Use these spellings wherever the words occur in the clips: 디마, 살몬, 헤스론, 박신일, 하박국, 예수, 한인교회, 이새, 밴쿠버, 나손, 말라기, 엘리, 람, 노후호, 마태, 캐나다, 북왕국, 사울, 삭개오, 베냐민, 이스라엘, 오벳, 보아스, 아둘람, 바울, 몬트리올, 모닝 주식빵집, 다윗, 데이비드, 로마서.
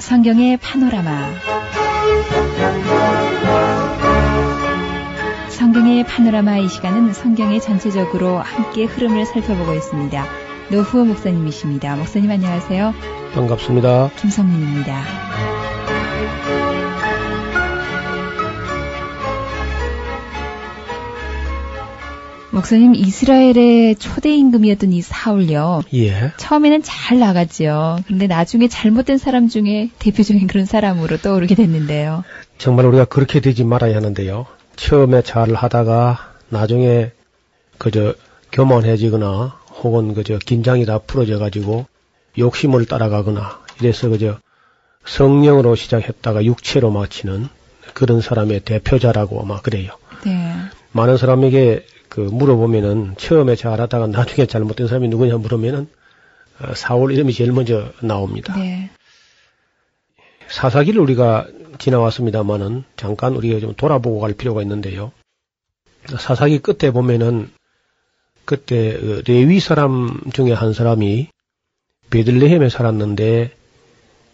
성경의 파노라마. 성경의 파노라마 이 시간은 성경의 전체적으로 함께 흐름을 살펴보고 있습니다. 노후호 목사님이십니다. 목사님 안녕하세요. 반갑습니다. 김성민입니다. 목사님, 이스라엘의 초대임금이었던 이 사울요. 예. 처음에는 잘 나갔지요. 그런데 나중에 잘못된 사람 중에 대표적인 그런 사람으로 떠오르게 됐는데요. 정말 우리가 그렇게 되지 말아야 하는데요. 처음에 잘 하다가 나중에 그저 교만해지거나 혹은 그저 긴장이 다 풀어져가지고 욕심을 따라가거나 이래서 그저 성령으로 시작했다가 육체로 마치는 그런 사람의 대표자라고 아마 그래요. 네. 많은 사람에게 물어보면은 처음에 잘하다가 나중에 잘못된 사람이 누구냐 물으면은 사울 이름이 제일 먼저 나옵니다. 네. 사사기를 우리가 지나왔습니다만은 잠깐 우리가 좀 돌아보고 갈 필요가 있는데요. 사사기 끝에 보면은 그때 레위 사람 중에 한 사람이 베들레헴에 살았는데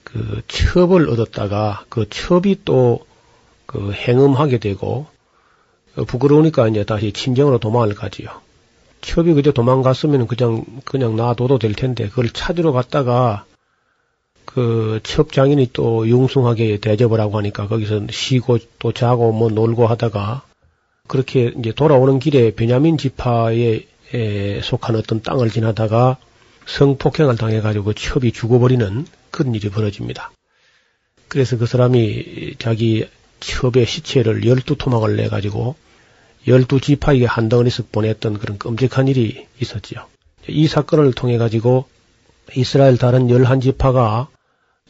그 첩을 얻었다가 그 첩이 또 그 행음하게 되고 부끄러우니까 이제 다시 친정으로 도망을 가지요. 첩이 그저 도망갔으면 그냥 놔둬도 될 텐데 그걸 찾으러 갔다가 그 첩 장인이 또 융숭하게 대접을 하고 하니까 거기서 쉬고 또 자고 뭐 놀고 하다가 그렇게 이제 돌아오는 길에 베냐민 지파에 속한 어떤 땅을 지나다가 성폭행을 당해가지고 첩이 죽어버리는 그런 일이 벌어집니다. 그래서 그 사람이 자기 첩의 시체를 12토막을 내가지고 12지파에게 한 덩어리씩 보냈던 그런 끔찍한 일이 있었지요. 이 사건을 통해가지고 이스라엘 다른 11지파가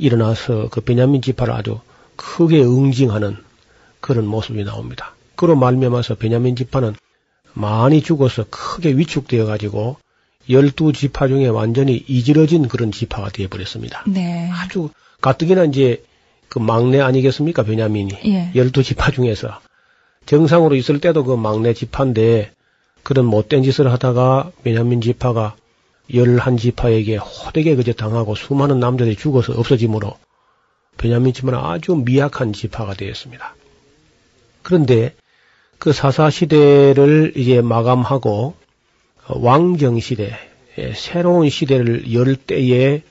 일어나서 그 베냐민 지파를 아주 크게 응징하는 그런 모습이 나옵니다. 그로 말미암아서 베냐민 지파는 많이 죽어서 크게 위축되어가지고 12지파 중에 완전히 이지러진 그런 지파가 되어버렸습니다. 네. 아주 가뜩이나 이제 그 막내 아니겠습니까, 베냐민이. 예. 12지파 중에서. 정상으로 있을 때도 그 막내 지파인데 그런 못된 짓을 하다가 베냐민 지파가 11지파에게 호되게 그저 당하고 수많은 남자들이 죽어서 없어짐으로 베냐민 지파는 아주 미약한 지파가 되었습니다. 그런데 그 사사시대를 이제 마감하고 왕정시대, 새로운 시대를 열 때에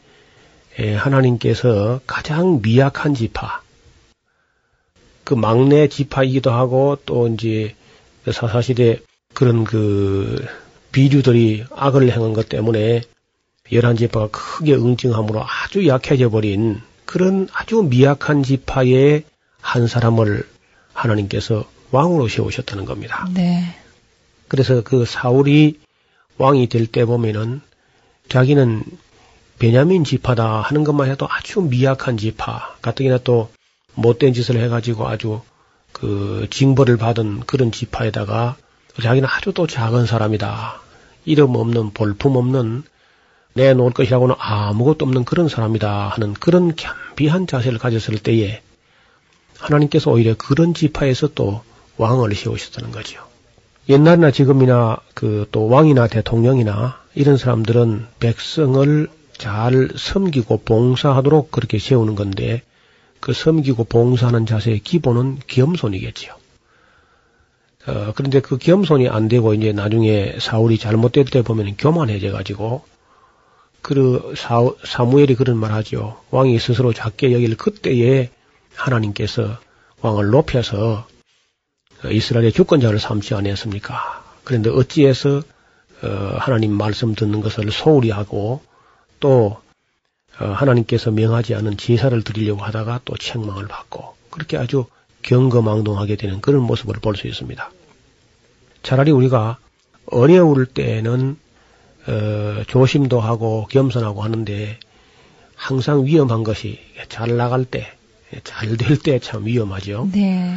하나님께서 가장 미약한 지파, 그 막내 지파이기도 하고 또 이제 사사시대 그런 그 비류들이 악을 행한 것 때문에 11지파가 크게 응징함으로 아주 약해져 버린 그런 아주 미약한 지파의 한 사람을 하나님께서 왕으로 세우셨다는 겁니다. 네. 그래서 그 사울이 왕이 될 때 보면은 자기는 베냐민 지파다 하는 것만 해도 아주 미약한 지파, 가뜩이나 또 못된 짓을 해가지고 아주 그 징벌을 받은 그런 지파에다가 자기는 아주 또 작은 사람이다. 이름 없는, 볼품 없는, 내놓을 것이라고는 아무것도 없는 그런 사람이다 하는 그런 겸비한 자세를 가졌을 때에 하나님께서 오히려 그런 지파에서 또 왕을 세우셨다는 거죠. 옛날이나 지금이나 그 또 왕이나 대통령이나 이런 사람들은 백성을 잘 섬기고 봉사하도록 그렇게 세우는 건데 그 섬기고 봉사하는 자세의 기본은 겸손이겠지요. 그런데 그 겸손이 안 되고 이제 나중에 사울이 잘못될 때 보면 교만해져가지고 그 사무엘이 그런 말하죠. 왕이 스스로 작게 여길 그때에 하나님께서 왕을 높여서 이스라엘의 주권자를 삼지 않았습니까? 그런데 어찌해서 하나님 말씀 듣는 것을 소홀히 하고 또 하나님께서 명하지 않은 제사를 드리려고 하다가 또 책망을 받고 그렇게 아주 경거망동하게 되는 그런 모습을 볼 수 있습니다. 차라리 우리가 어려울 때는 조심도 하고 겸손하고 하는데 항상 위험한 것이 잘 나갈 때, 잘 될 때 참 위험하죠. 네.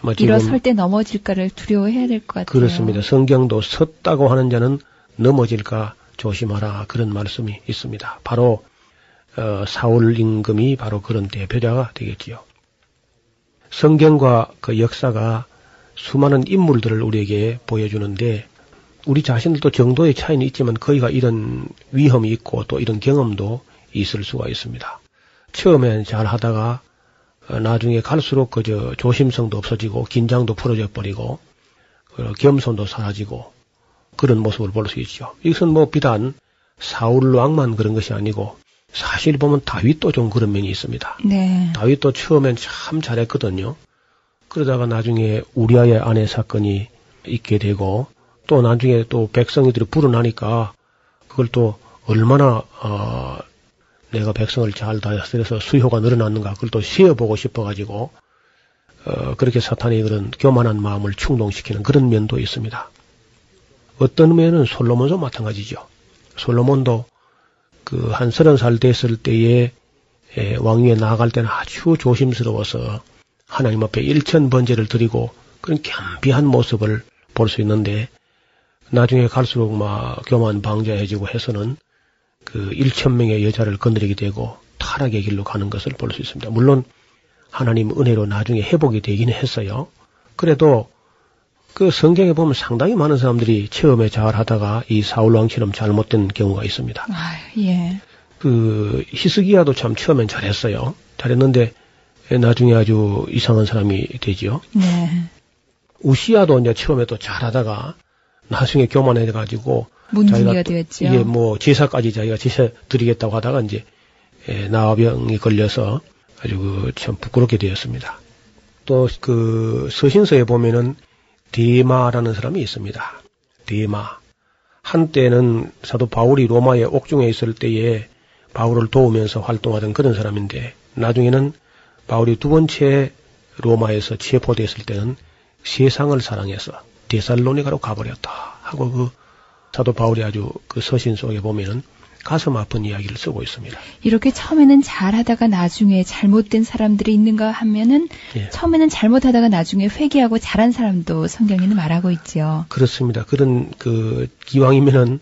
아마 지금 일어설 때 넘어질까를 두려워해야 될 것 같아요. 그렇습니다. 성경도 섰다고 하는 자는 넘어질까 조심하라 그런 말씀이 있습니다. 바로 사울 임금이 바로 그런 대표자가 되겠지요. 성경과 그 역사가 수많은 인물들을 우리에게 보여주는데 우리 자신들도 정도의 차이는 있지만 거기가 이런 위험이 있고 또 이런 경험도 있을 수가 있습니다. 처음엔 잘 하다가 나중에 갈수록 그저 조심성도 없어지고 긴장도 풀어져 버리고 겸손도 사라지고 그런 모습을 볼 수 있죠. 이것은 뭐 비단 사울 왕만 그런 것이 아니고 사실 보면 다윗도 좀 그런 면이 있습니다. 네. 다윗도 처음엔 참 잘했거든요. 그러다가 나중에 우리아의 아내 사건이 있게 되고 또 나중에 또 백성들이 불어나니까 그걸 또 얼마나 내가 백성을 잘 다스려서 수효가 늘어났는가 그걸 또 세어보고 싶어가지고 그렇게 사탄이 그런 교만한 마음을 충동시키는 그런 면도 있습니다. 어떤 면은 솔로몬도 마찬가지죠. 솔로몬도 그 한 30살 됐을 때에 왕위에 나아갈 때는 아주 조심스러워서 하나님 앞에 일천번제를 드리고 그런 겸비한 모습을 볼 수 있는데 나중에 갈수록 막 교만 방자해지고 해서는 그 1,000명의 여자를 거느리게 되고 타락의 길로 가는 것을 볼 수 있습니다. 물론 하나님 은혜로 나중에 회복이 되긴 했어요. 그래도 그 성경에 보면 상당히 많은 사람들이 처음에 잘하다가 이 사울 왕처럼 잘못된 경우가 있습니다. 아, 예. 그 히스기야도 참 처음엔 잘했어요. 잘했는데 나중에 아주 이상한 사람이 되지요. 네. 우시야도 이제 처음에 또 잘하다가 나중에 교만해가지고 문제가 되었죠. 이게 뭐 제사까지 자기가 제사 드리겠다고 하다가 이제 나병이 걸려서 아주 그 참 부끄럽게 되었습니다. 또 그 서신서에 보면은 디마라는 사람이 있습니다. 디마. 한때는 사도 바울이 로마의 옥중에 있을 때에 바울을 도우면서 활동하던 그런 사람인데 나중에는 바울이 두 번째 로마에서 체포됐을 때는 세상을 사랑해서 데살로니가로 가버렸다 하고 그 사도 바울이 아주 그 서신 속에 보면은 가슴 아픈 이야기를 쓰고 있습니다. 이렇게 처음에는 잘하다가 나중에 잘못된 사람들이 있는가 하면은 예. 처음에는 잘못하다가 나중에 회개하고 잘한 사람도 성경에는 말하고 있지요. 그렇습니다. 그런 그 기왕이면은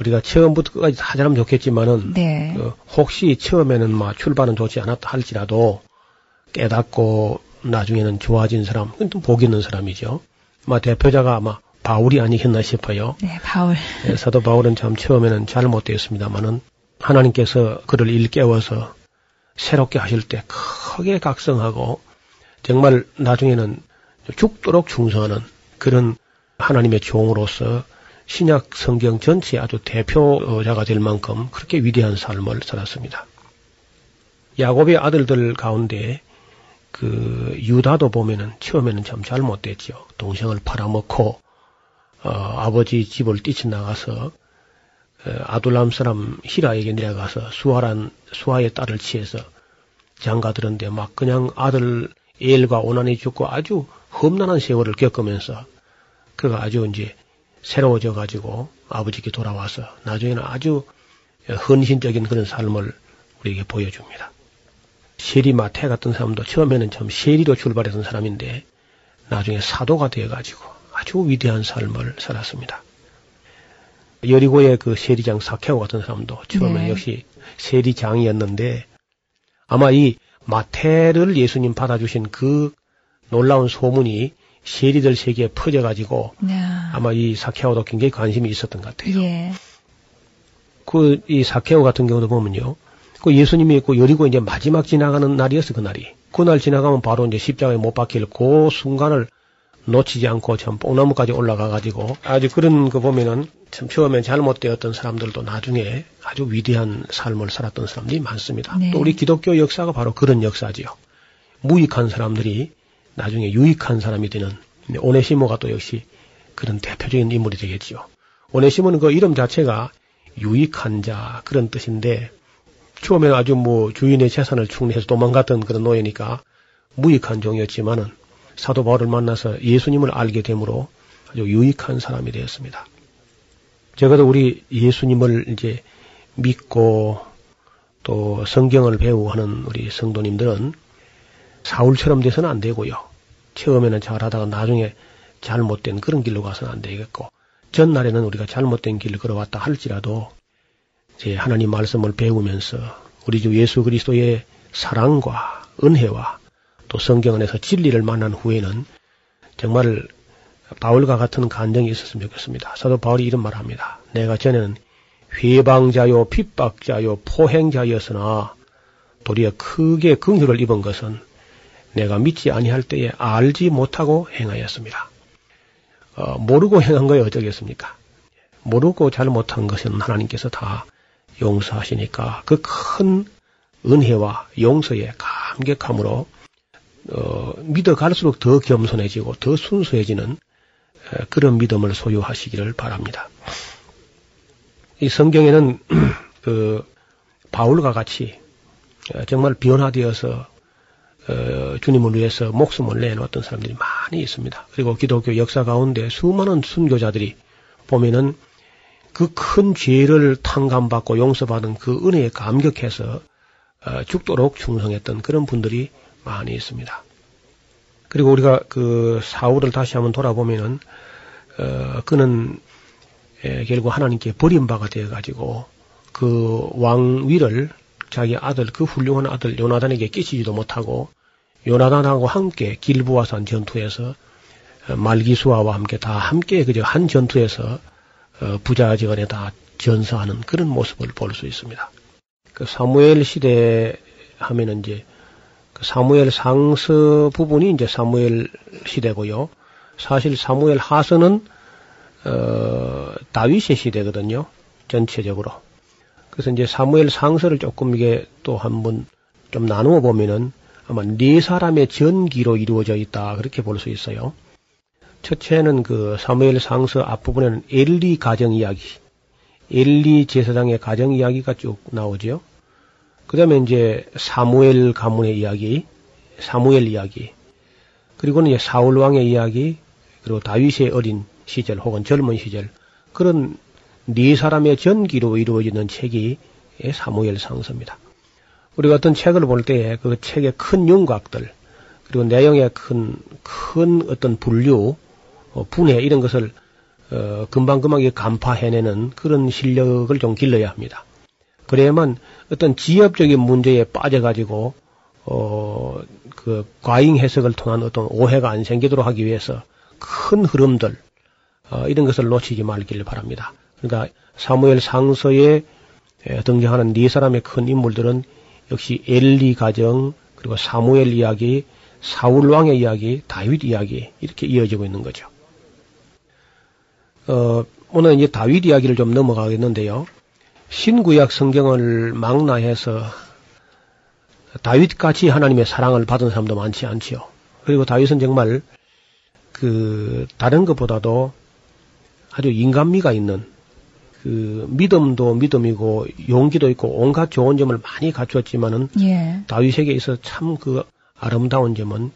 우리가 처음부터 끝까지 다 잘하면 좋겠지만은 네. 그 혹시 처음에는 막 출발은 좋지 않았다 할지라도 깨닫고 나중에는 좋아진 사람, 또 복 있는 사람이죠. 막 대표자가 아마 바울이 아니겠나 싶어요. 네, 바울. 네, 사도 바울은 참 처음에는 잘못되었습니다만은 하나님께서 그를 일깨워서 새롭게 하실 때 크게 각성하고 정말 나중에는 죽도록 충성하는 그런 하나님의 종으로서 신약 성경 전체 아주 대표자가 될 만큼 그렇게 위대한 삶을 살았습니다. 야곱의 아들들 가운데 그 유다도 보면은 처음에는 참 잘못됐죠. 동생을 팔아먹고 아버지 집을 뛰쳐나가서 아둘람 사람 히라에게 내려가서 수아의 딸을 취해서 장가들었는데 막 그냥 아들 에일과 오난이 죽고 아주 험난한 세월을 겪으면서 그가 아주 이제 새로워져 가지고 아버지께 돌아와서 나중에는 아주 헌신적인 그런 삶을 우리에게 보여줍니다. 세리 마태 같은 사람도 처음에는 참 세리로 출발했던 사람인데 나중에 사도가 되어가지고 아주 위대한 삶을 살았습니다. 여리고의 그 세리장 삭개오 같은 사람도 처음에 네. 역시 세리장이었는데 아마 이 마태를 예수님 받아주신 그 놀라운 소문이 세리들 세계에 퍼져가지고 네. 아마 이 삭개오도 굉장히 관심이 있었던 것 같아요. 예. 그 이 삭개오 같은 경우도 보면요. 그 예수님이 있고 여리고 이제 마지막 지나가는 날이었어 그날이. 그날 지나가면 바로 이제 십자가에 못 박힐 그 순간을 놓치지 않고 참 뽕나무까지 올라가가지고 아주 그런 거 보면은 참 처음엔 잘못되었던 사람들도 나중에 아주 위대한 삶을 살았던 사람들이 많습니다. 네. 또 우리 기독교 역사가 바로 그런 역사지요. 무익한 사람들이 나중에 유익한 사람이 되는 오네시모가 또 역시 그런 대표적인 인물이 되겠지요. 오네시모는 그 이름 자체가 유익한 자 그런 뜻인데 처음에는 아주 뭐 주인의 재산을 축내해서 도망갔던 그런 노예니까 무익한 종이었지만은 사도 바울을 만나서 예수님을 알게 되므로 아주 유익한 사람이 되었습니다. 적어도 우리 예수님을 이제 믿고 또 성경을 배우고 하는 우리 성도님들은 사울처럼 돼서는 안 되고요. 처음에는 잘하다가 나중에 잘못된 그런 길로 가서는 안 되겠고, 전날에는 우리가 잘못된 길을 걸어왔다 할지라도 이제 하나님 말씀을 배우면서 우리 주 예수 그리스도의 사랑과 은혜와 또 성경 안에서 진리를 만난 후에는 정말 바울과 같은 간정이 있었으면 좋겠습니다. 사도 바울이 이런 말을 합니다. 내가 전에는 회방자요 핍박자요 포행자였으나 도리어 크게 긍휼을 입은 것은 내가 믿지 아니할 때에 알지 못하고 행하였습니다. 모르고 행한 거에 어쩌겠습니까? 모르고 잘 못한 것은 하나님께서 다 용서하시니까 그 큰 은혜와 용서에 감격함으로 믿어 갈수록 더 겸손해지고 더 순수해지는 그런 믿음을 소유하시기를 바랍니다. 이 성경에는 그 바울과 같이 정말 변화되어서 주님을 위해서 목숨을 내놓았던 사람들이 많이 있습니다. 그리고 기독교 역사 가운데 수많은 순교자들이 보면은 그 큰 죄를 탕감받고 용서받은 그 은혜에 감격해서 죽도록 충성했던 그런 분들이 많이 있습니다. 그리고 우리가 그 사울을 다시 한번 돌아보면은 그는 결국 하나님께 버림바가 되어가지고 그 왕위를 자기 아들, 그 훌륭한 아들 요나단에게 끼치지도 못하고 요나단하고 함께 길보아산 전투에서 말기수아와 함께 다 함께 그저 한 전투에서 부자지간에 다 전사하는 그런 모습을 볼 수 있습니다. 그 사무엘 시대 하면은 이제 그 사무엘 상서 부분이 이제 사무엘 시대고요. 사실 사무엘 하서는 다윗의 시대거든요. 전체적으로. 그래서 이제 사무엘 상서를 조금 이게 또 한번 좀 나누어 보면은 아마 네 사람의 전기로 이루어져 있다. 그렇게 볼 수 있어요. 첫째는 그 사무엘 상서 앞부분에는 엘리 가정 이야기. 엘리 제사장의 가정 이야기가 쭉 나오죠. 그 다음에 이제 사무엘 가문의 이야기, 사무엘 이야기, 그리고는 이제 사울 왕의 이야기, 그리고 다윗의 어린 시절 혹은 젊은 시절, 그런 네 사람의 전기로 이루어지는 책이 사무엘 상서입니다. 우리가 어떤 책을 볼 때 그 책의 큰 윤곽들, 그리고 내용의 큰 어떤 분류, 분해 이런 것을 금방금방 간파해내는 그런 실력을 좀 길러야 합니다. 그래야만 어떤 지엽적인 문제에 빠져가지고 그 과잉 해석을 통한 어떤 오해가 안 생기도록 하기 위해서 큰 흐름들 이런 것을 놓치지 말기를 바랍니다. 그러니까 사무엘 상서에 등장하는 네 사람의 큰 인물들은 역시 엘리 가정, 그리고 사무엘 이야기, 사울 왕의 이야기, 다윗 이야기 이렇게 이어지고 있는 거죠. 오늘 이제 다윗 이야기를 좀 넘어가겠는데요. 신구약 성경을 망라해서 다윗같이 하나님의 사랑을 받은 사람도 많지 않지요. 그리고 다윗은 정말 그 다른 것보다도 아주 인간미가 있는 그 믿음도 믿음이고 용기도 있고 온갖 좋은 점을 많이 갖추었지만은 다윗에게 있어 참 그 아름다운 점은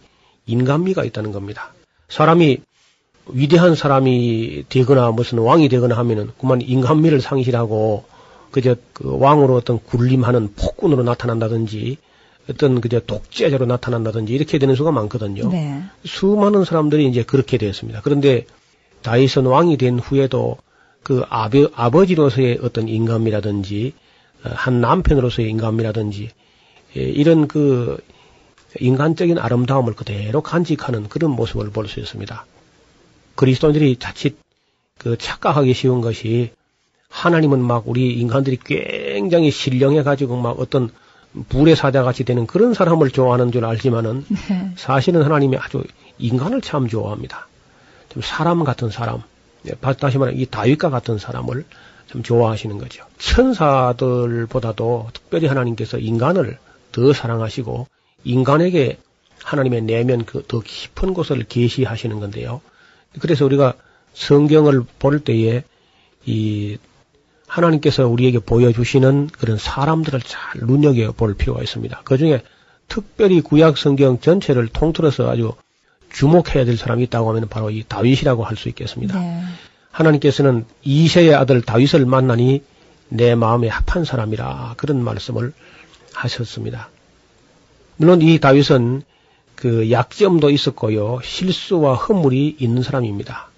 인간미가 있다는 겁니다. 사람이 위대한 사람이 되거나 무슨 왕이 되거나 하면은 그만 인간미를 상실하고 그저 그 왕으로 어떤 군림하는 폭군으로 나타난다든지 어떤 그저 독재자로 나타난다든지 이렇게 되는 수가 많거든요. 네. 수많은 사람들이 이제 그렇게 되었습니다. 그런데 다윗은 왕이 된 후에도 그 아버지로서의 어떤 인간미라든지 한 남편으로서의 인간미라든지 이런 그 인간적인 아름다움을 그대로 간직하는 그런 모습을 볼 수 있습니다. 그리스도인들이 자칫 그 착각하기 쉬운 것이 하나님은 막 우리 인간들이 굉장히 신령해가지고 막 어떤 불의 사자같이 되는 그런 사람을 좋아하는 줄 알지만은 사실은 하나님이 아주 인간을 참 좋아합니다. 좀 사람 같은 사람, 다시 말하면 이 다윗과 같은 사람을 참 좋아하시는 거죠. 천사들보다도 특별히 하나님께서 인간을 더 사랑하시고 인간에게 하나님의 내면 그 더 깊은 곳을 계시하시는 건데요. 그래서 우리가 성경을 볼 때에 이 하나님께서 우리에게 보여주시는 그런 사람들을 잘 눈여겨볼 필요가 있습니다. 그중에 특별히 구약 성경 전체를 통틀어서 아주 주목해야 될 사람이 있다고 하면 바로 이 다윗이라고 할 수 있겠습니다. 네. 하나님께서는 이새의 아들 다윗을 만나니 내 마음에 합한 사람이라 그런 말씀을 하셨습니다. 물론 이 다윗은 그 약점도 있었고요. 실수와 허물이 있는 사람입니다.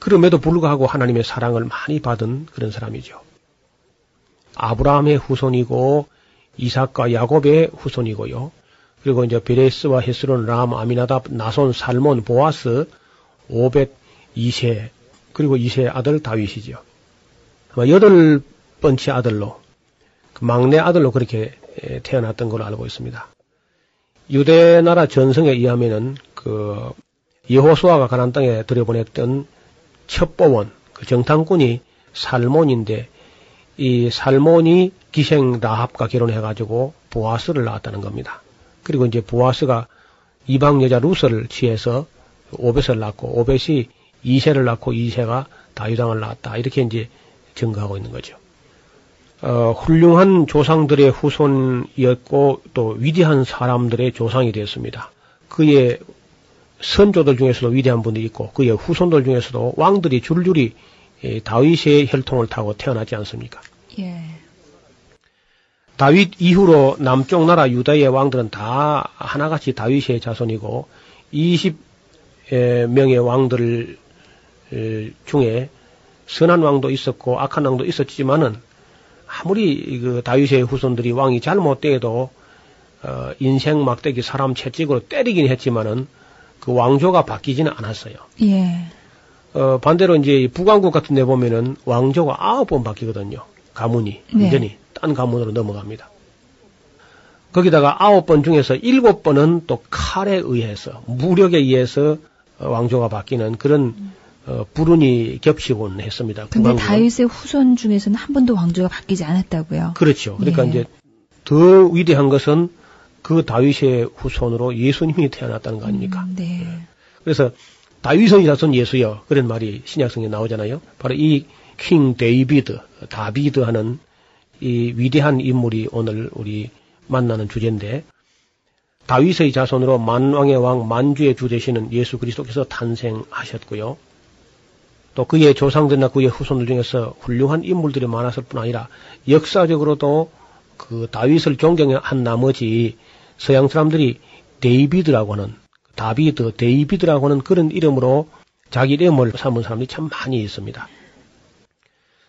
그럼에도 불구하고 하나님의 사랑을 많이 받은 그런 사람이죠. 아브라함의 후손이고 이삭과 야곱의 후손이고요. 그리고 이제 베레스와 헤스론, 람, 아미나답, 나손, 살몬, 보아스, 오벳, 이새, 그리고 이새의 아들 다윗이죠. 아마 8번째 아들로, 그 막내 아들로 그렇게 태어났던 걸로 알고 있습니다. 유대 나라 전승에 의하면은 그 여호수아가 가나안 땅에 들여보냈던 첩보원, 그 정탐꾼이 살몬인데 이 살몬이 기생 라합과 결혼해가지고 보아스를 낳았다는 겁니다. 그리고 이제 보아스가 이방 여자 루스를 취해서 오벳을 낳고 오벳이 이새를 낳고 이새가 다윗왕을 낳았다. 이렇게 이제 증거하고 있는 거죠. 훌륭한 조상들의 후손이었고 또 위대한 사람들의 조상이 되었습니다. 그의 선조들 중에서도 위대한 분들이 있고 그의 후손들 중에서도 왕들이 줄줄이 다윗의 혈통을 타고 태어나지 않습니까? 예. 다윗 이후로 남쪽 나라 유다의 왕들은 다 하나같이 다윗의 자손이고 20명의 왕들 중에 선한 왕도 있었고 악한 왕도 있었지만은 아무리 그 다윗의 후손들이 왕이 잘못돼도 인생 막대기 사람 채찍으로 때리긴 했지만은 그 왕조가 바뀌지는 않았어요. 예. 반대로 이제 북왕국 같은 데 보면은 왕조가 9번 바뀌거든요. 가문이 완전히 네. 딴 가문으로 넘어갑니다. 거기다가 9번 중에서 7번은 또 칼에 의해서 무력에 의해서 왕조가 바뀌는 그런 불운이 겹치곤 했습니다. 그런데 다윗의 후손 중에서는 한 번도 왕조가 바뀌지 않았다고요? 그렇죠. 그러니까 예. 이제 더 위대한 것은 그 다윗의 후손으로 예수님이 태어났다는 거 아닙니까? 네. 그래서 다윗의 자손 예수여 그런 말이 신약성에 나오잖아요. 바로 이 킹 데이비드, 다비드 하는 이 위대한 인물이 오늘 우리 만나는 주제인데 다윗의 자손으로 만왕의 왕 만주의 주 되시는 예수 그리스도께서 탄생하셨고요. 또 그의 조상들이나 그의 후손들 중에서 훌륭한 인물들이 많았을 뿐 아니라 역사적으로도 그 다윗을 존경한 나머지 서양 사람들이 데이비드라고 하는 다비드, 데이비드라고 하는 그런 이름으로 자기 이름을 삼은 사람들이 참 많이 있습니다.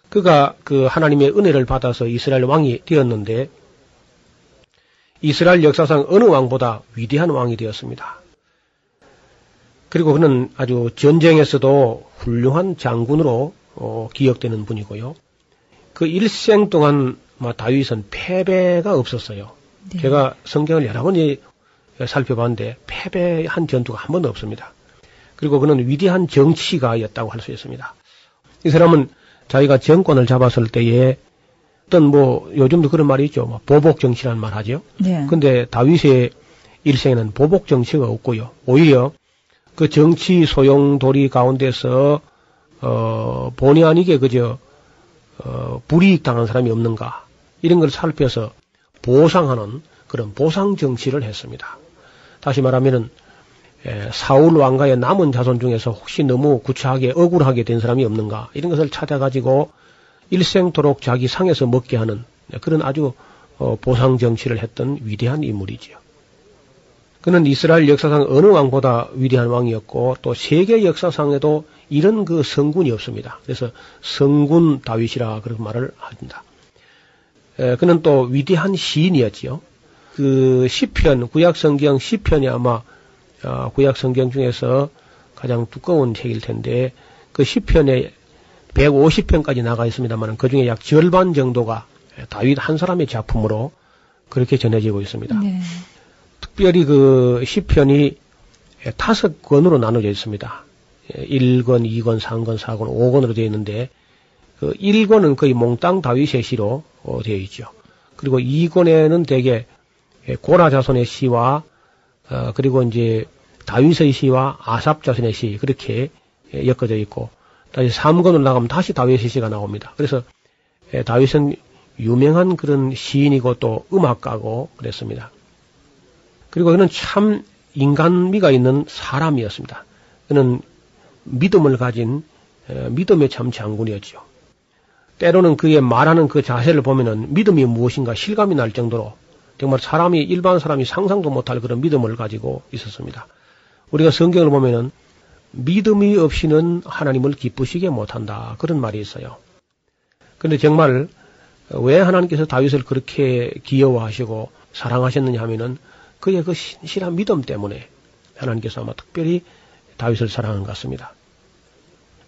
그가 그 하나님의 은혜를 받아서 이스라엘 왕이 되었는데 이스라엘 역사상 어느 왕보다 위대한 왕이 되었습니다. 그리고 그는 아주 전쟁에서도 훌륭한 장군으로 기억되는 분이고요. 그 일생 동안 다윗은 패배가 없었어요. 네. 제가 성경을 여러 번 살펴봤는데 패배한 전투가 한 번도 없습니다. 그리고 그는 위대한 정치가였다고 할 수 있습니다. 이 사람은 자기가 정권을 잡았을 때에 어떤 요즘도 그런 말이 있죠. 보복 정치라는 말 하죠. 그런데 네. 다윗의 일생에는 보복 정치가 없고요. 오히려 그 정치 소용돌이 가운데서 본의 아니게 그저 불이익 당한 사람이 없는가 이런 걸 살펴서 보상하는 그런 보상 정치를 했습니다. 다시 말하면은 사울 왕가의 남은 자손 중에서 혹시 너무 구차하게 억울하게 된 사람이 없는가 이런 것을 찾아가지고 일생토록 자기 상에서 먹게 하는 그런 아주 보상 정치를 했던 위대한 인물이지요. 그는 이스라엘 역사상 어느 왕보다 위대한 왕이었고 또 세계 역사상에도 이런 그 성군이 없습니다. 그래서 성군 다윗이라 그런 말을 합니다. 그는 또 위대한 시인이었지요. 그 시편, 구약성경 시편이 아마 구약성경 중에서 가장 두꺼운 책일 텐데 그 시편에 150편까지 나가 있습니다만 그 중에 약 절반 정도가 다윗 한 사람의 작품으로 그렇게 전해지고 있습니다. 네. 특별히 그 시편이 5권으로 나눠져 있습니다. 1권, 2권, 3권, 4권, 5권으로 되어 있는데 그 1권은 거의 몽땅 다윗의 시로 되어 있죠. 그리고 2권에는 대개 고라 자손의 시와 그리고 이제 다윗의 시와 아삽 자손의 시 그렇게 엮어져 있고 다시 3권으로 나가면 다시 다윗의 시가 나옵니다. 그래서 다윗은 유명한 그런 시인이고 또 음악가고 그랬습니다. 그리고 그는 참 인간미가 있는 사람이었습니다. 그는 믿음을 가진 믿음의 참 장군이었죠. 때로는 그의 말하는 그 자세를 보면은 믿음이 무엇인가 실감이 날 정도로 정말 사람이, 일반 사람이 상상도 못할 그런 믿음을 가지고 있었습니다. 우리가 성경을 보면은 믿음이 없이는 하나님을 기쁘시게 못한다, 그런 말이 있어요. 그런데 정말 왜 하나님께서 다윗을 그렇게 기여워하시고 사랑하셨느냐 하면은 그의 그 신실한 믿음 때문에 하나님께서 아마 특별히 다윗을 사랑한 것 같습니다.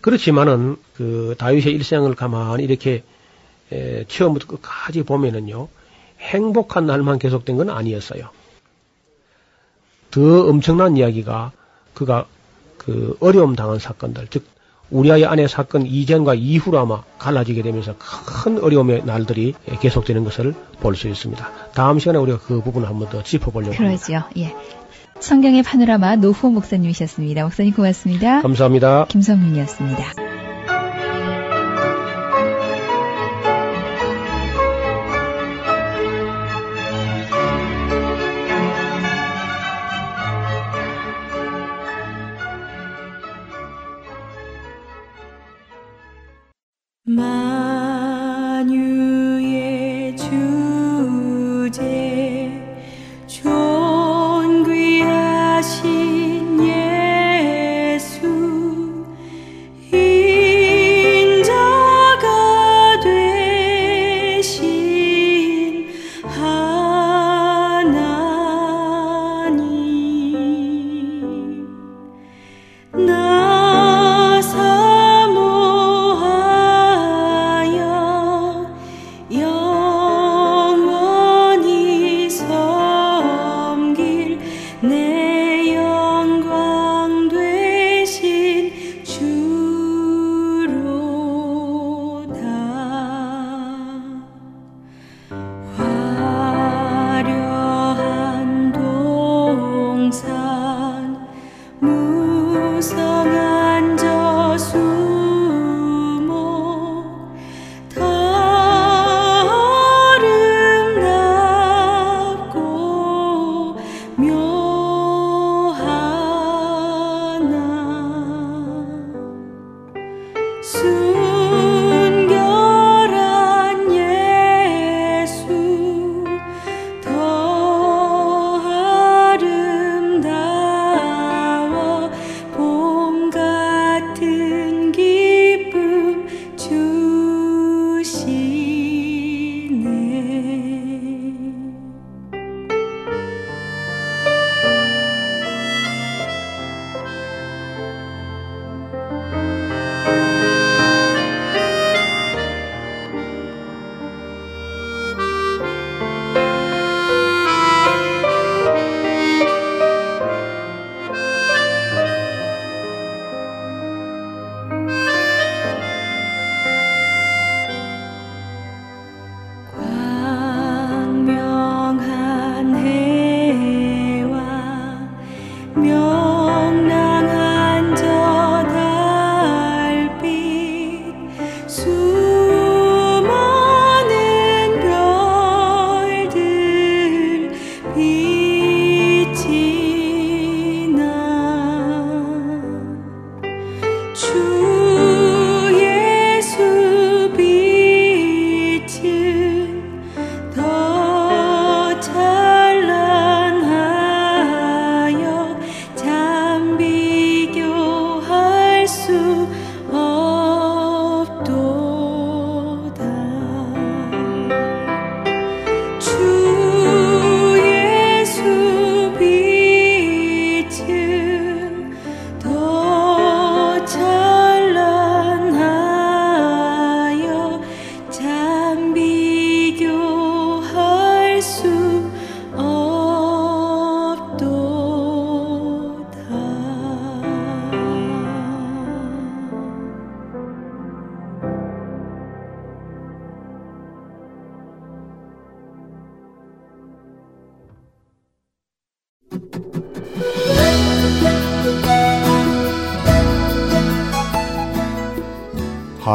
그렇지만은 그 다윗의 일생을 가만히 이렇게 처음부터 끝까지 보면은요, 행복한 날만 계속된 건 아니었어요. 더 엄청난 이야기가 그가 그 어려움 당한 사건들, 즉 우리아의 아내 사건 이전과 이후로 아마 갈라지게 되면서 큰 어려움의 날들이 계속되는 것을 볼 수 있습니다. 다음 시간에 우리가 그 부분을 한번 더 짚어보려고 그러지요. 합니다. 예. 성경의 파노라마 노우호 목사님이셨습니다. 목사님 고맙습니다. 감사합니다. 김선민이었습니다. 만유의 주제 존귀하신 예수 인자가 되신 하나님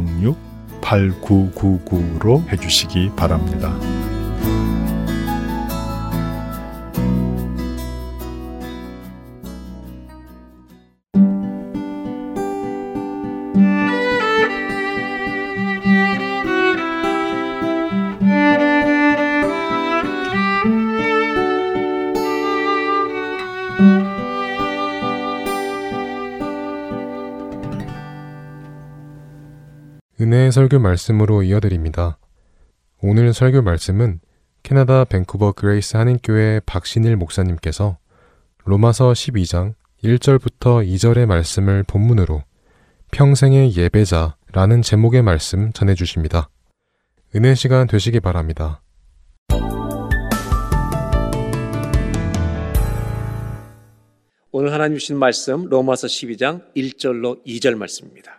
602-866-8999로 해주시기 바랍니다. 은혜의 설교 말씀으로 이어드립니다. 오늘 설교 말씀은 캐나다 밴쿠버 그레이스 한인교회 박신일 목사님께서 로마서 12장 1절부터 2절의 말씀을 본문으로 평생의 예배자라는 제목의 말씀 전해주십니다. 은혜 시간 되시기 바랍니다. 오늘 하나님 주신 말씀 로마서 12장 1절로 2절 말씀입니다.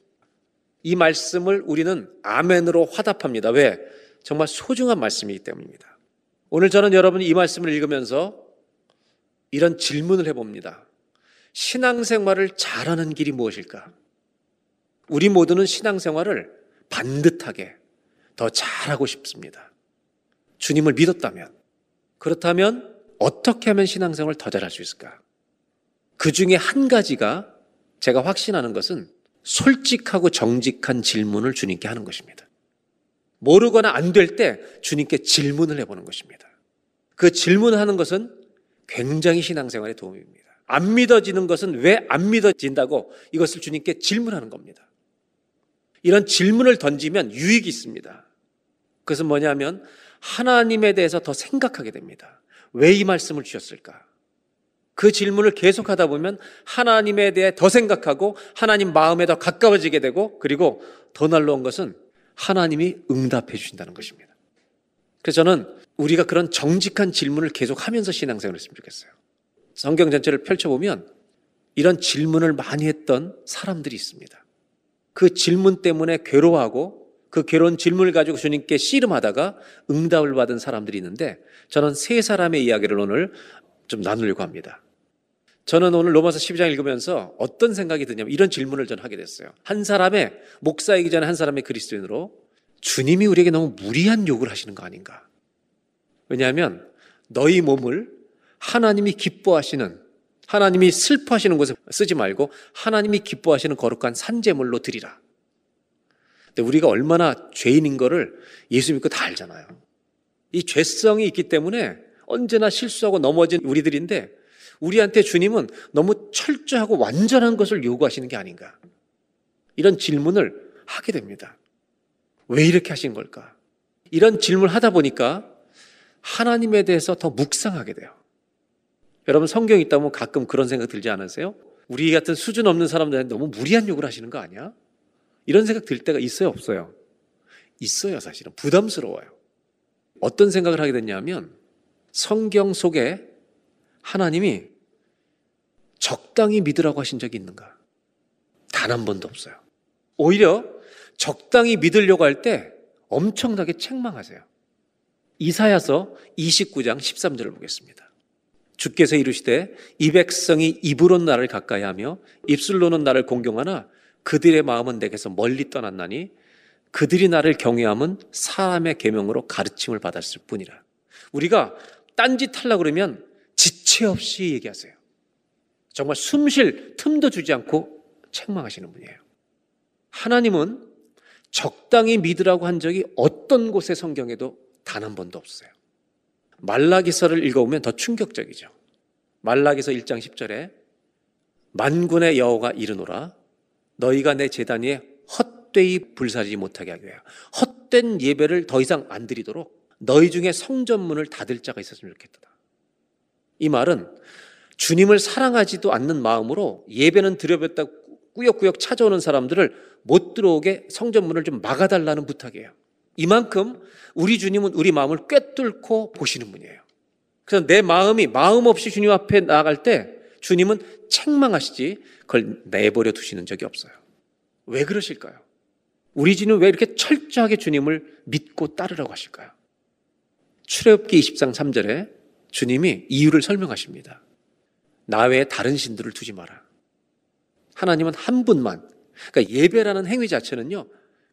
이 말씀을 우리는 아멘으로 화답합니다. 왜? 정말 소중한 말씀이기 때문입니다. 오늘 저는 여러분이 이 말씀을 읽으면서 이런 질문을 해봅니다. 신앙생활을 잘하는 길이 무엇일까? 우리 모두는 신앙생활을 반듯하게 더 잘하고 싶습니다. 주님을 믿었다면, 그렇다면 어떻게 하면 신앙생활을 더 잘할 수 있을까? 그 중에 한 가지가, 제가 확신하는 것은 솔직하고 정직한 질문을 주님께 하는 것입니다. 모르거나 안 될 때 주님께 질문을 해보는 것입니다. 그 질문하는 것은 굉장히 신앙생활에 도움입니다. 안 믿어지는 것은 왜 안 믿어진다고 이것을 주님께 질문하는 겁니다. 이런 질문을 던지면 유익이 있습니다. 그것은 뭐냐면 하나님에 대해서 더 생각하게 됩니다. 왜 이 말씀을 주셨을까? 그 질문을 계속하다 보면 하나님에 대해 더 생각하고 하나님 마음에 더 가까워지게 되고, 그리고 더 날로운 것은 하나님이 응답해 주신다는 것입니다. 그래서 저는 우리가 그런 정직한 질문을 계속하면서 신앙생활을 했으면 좋겠어요. 성경 전체를 펼쳐보면 이런 질문을 많이 했던 사람들이 있습니다. 그 질문 때문에 괴로워하고 그 괴로운 질문을 가지고 주님께 씨름하다가 응답을 받은 사람들이 있는데, 저는 세 사람의 이야기를 오늘 좀 나누려고 합니다. 저는 오늘 로마서 12장 읽으면서 어떤 생각이 드냐면 이런 질문을 저는 하게 됐어요. 한 사람의, 목사이기 전에 한 사람의 그리스도인으로, 주님이 우리에게 너무 무리한 요구를 하시는 거 아닌가? 왜냐하면 너희 몸을 하나님이 기뻐하시는, 하나님이 슬퍼하시는 곳에 쓰지 말고 하나님이 기뻐하시는 거룩한 산제물로 드리라. 근데 우리가 얼마나 죄인인 거를 예수 믿고 다 알잖아요. 이 죄성이 있기 때문에 언제나 실수하고 넘어진 우리들인데, 우리한테 주님은 너무 철저하고 완전한 것을 요구하시는 게 아닌가, 이런 질문을 하게 됩니다. 왜 이렇게 하신 걸까? 이런 질문을 하다 보니까 하나님에 대해서 더 묵상하게 돼요. 여러분, 성경이 있다 보면 가끔 그런 생각 들지 않으세요? 우리 같은 수준 없는 사람들한테 너무 무리한 요구를 하시는 거 아니야? 이런 생각 들 때가 있어요, 없어요? 있어요. 사실은 부담스러워요. 어떤 생각을 하게 됐냐면, 성경 속에 하나님이 적당히 믿으라고 하신 적이 있는가? 단 한 번도 없어요. 오히려 적당히 믿으려고 할 때 엄청나게 책망하세요. 이사야서 29장 13절을 보겠습니다. 주께서 이르시되 이 백성이 입으로는 나를 가까이 하며 입술로는 나를 공경하나 그들의 마음은 내게서 멀리 떠났나니 그들이 나를 경외함은 사람의 계명으로 가르침을 받았을 뿐이라. 우리가 딴짓 하려고 그러면 지체 없이 얘기하세요. 정말 숨 쉴 틈도 주지 않고 책망하시는 분이에요. 하나님은 적당히 믿으라고 한 적이 어떤 곳의 성경에도 단 한 번도 없어요. 말라기서를 읽어보면 더 충격적이죠. 말라기서 1장 10절에 만군의 여호가 이르노라 너희가 내 제단 위에 헛되이 불사르지 못하게 하기 위하여 헛된 예배를 더 이상 안 드리도록 너희 중에 성전문을 닫을 자가 있었으면 좋겠다. 이 말은 주님을 사랑하지도 않는 마음으로 예배는 드려봤다 꾸역꾸역 찾아오는 사람들을 못 들어오게 성전문을 좀 막아달라는 부탁이에요. 이만큼 우리 주님은 우리 마음을 꿰뚫고 보시는 분이에요. 그래서 내 마음이 마음 없이 주님 앞에 나아갈 때 주님은 책망하시지 그걸 내버려 두시는 적이 없어요. 왜 그러실까요? 우리 주님은 왜 이렇게 철저하게 주님을 믿고 따르라고 하실까요? 출애굽기 20장 3절에 주님이 이유를 설명하십니다. 나 외에 다른 신들을 두지 마라. 하나님은 한 분만, 그러니까 예배라는 행위 자체는요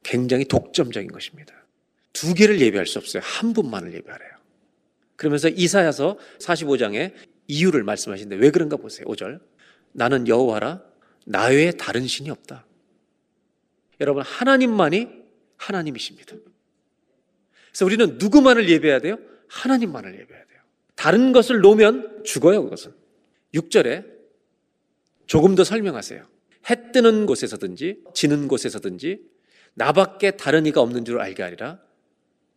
굉장히 독점적인 것입니다. 두 개를 예배할 수 없어요. 한 분만을 예배하래요. 그러면서 이사야서 45장에 이유를 말씀하시는데 왜 그런가 보세요. 5절, 나는 여호와라 나 외에 다른 신이 없다. 여러분, 하나님만이 하나님이십니다. 그래서 우리는 누구만을 예배해야 돼요? 하나님만을 예배해야 돼요. 다른 것을 놓으면 죽어요. 그것은 6절에 조금 더 설명하세요. 해 뜨는 곳에서든지 지는 곳에서든지 나밖에 다른 이가 없는 줄 알게 하리라.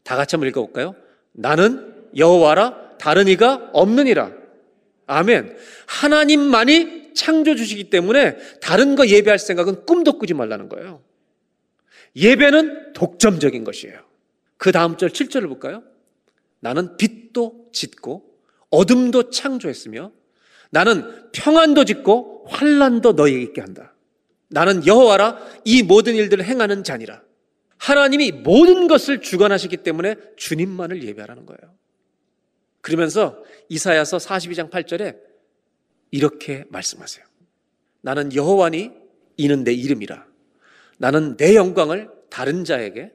다 같이 한번 읽어볼까요? 나는 여호와라 다른 이가 없느니라. 아멘. 하나님만이 창조주시기 때문에 다른 거 예배할 생각은 꿈도 꾸지 말라는 거예요. 예배는 독점적인 것이에요. 그 다음 절 7절을 볼까요? 나는 빛도 짓고 어둠도 창조했으며 나는 평안도 짓고 환난도 너희에게 있게 한다. 나는 여호와라 이 모든 일들을 행하는 자니라. 하나님이 모든 것을 주관하시기 때문에 주님만을 예배하라는 거예요. 그러면서 이사야서 42장 8절에 이렇게 말씀하세요. 나는 여호와니 이는 내 이름이라. 나는 내 영광을 다른 자에게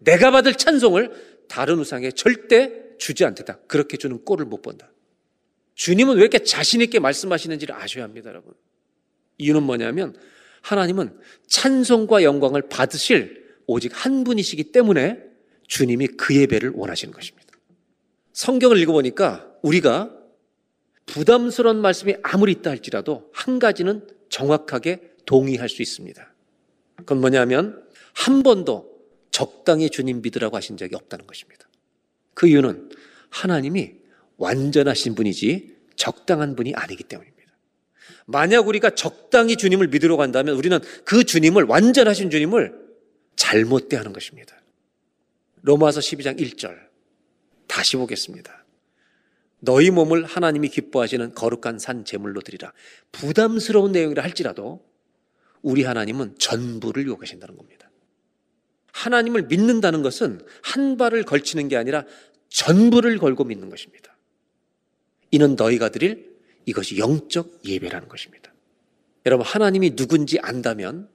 내가 받을 찬송을 다른 우상에 절대 주지 않겠다. 그렇게 주는 꼴을 못 본다. 주님은 왜 이렇게 자신 있게 말씀하시는지를 아셔야 합니다, 여러분. 이유는 뭐냐면 하나님은 찬송과 영광을 받으실 오직 한 분이시기 때문에 주님이 그 예배를 원하시는 것입니다. 성경을 읽어보니까 우리가 부담스러운 말씀이 아무리 있다 할지라도 한 가지는 정확하게 동의할 수 있습니다. 그건 뭐냐면 한 번도 적당히 주님 믿으라고 하신 적이 없다는 것입니다. 그 이유는 하나님이 완전하신 분이지 적당한 분이 아니기 때문입니다. 만약 우리가 적당히 주님을 믿으려고 한다면 우리는 그 주님을, 완전하신 주님을 잘못 대하는 것입니다. 로마서 12장 1절 다시 보겠습니다. 너희 몸을 하나님이 기뻐하시는 거룩한 산 제물로 드리라. 부담스러운 내용이라 할지라도 우리 하나님은 전부를 요구하신다는 겁니다. 하나님을 믿는다는 것은 한 발을 걸치는 게 아니라 전부를 걸고 믿는 것입니다. 이는 너희가 드릴 이것이 영적 예배라는 것입니다. 여러분, 하나님이 누군지 안다면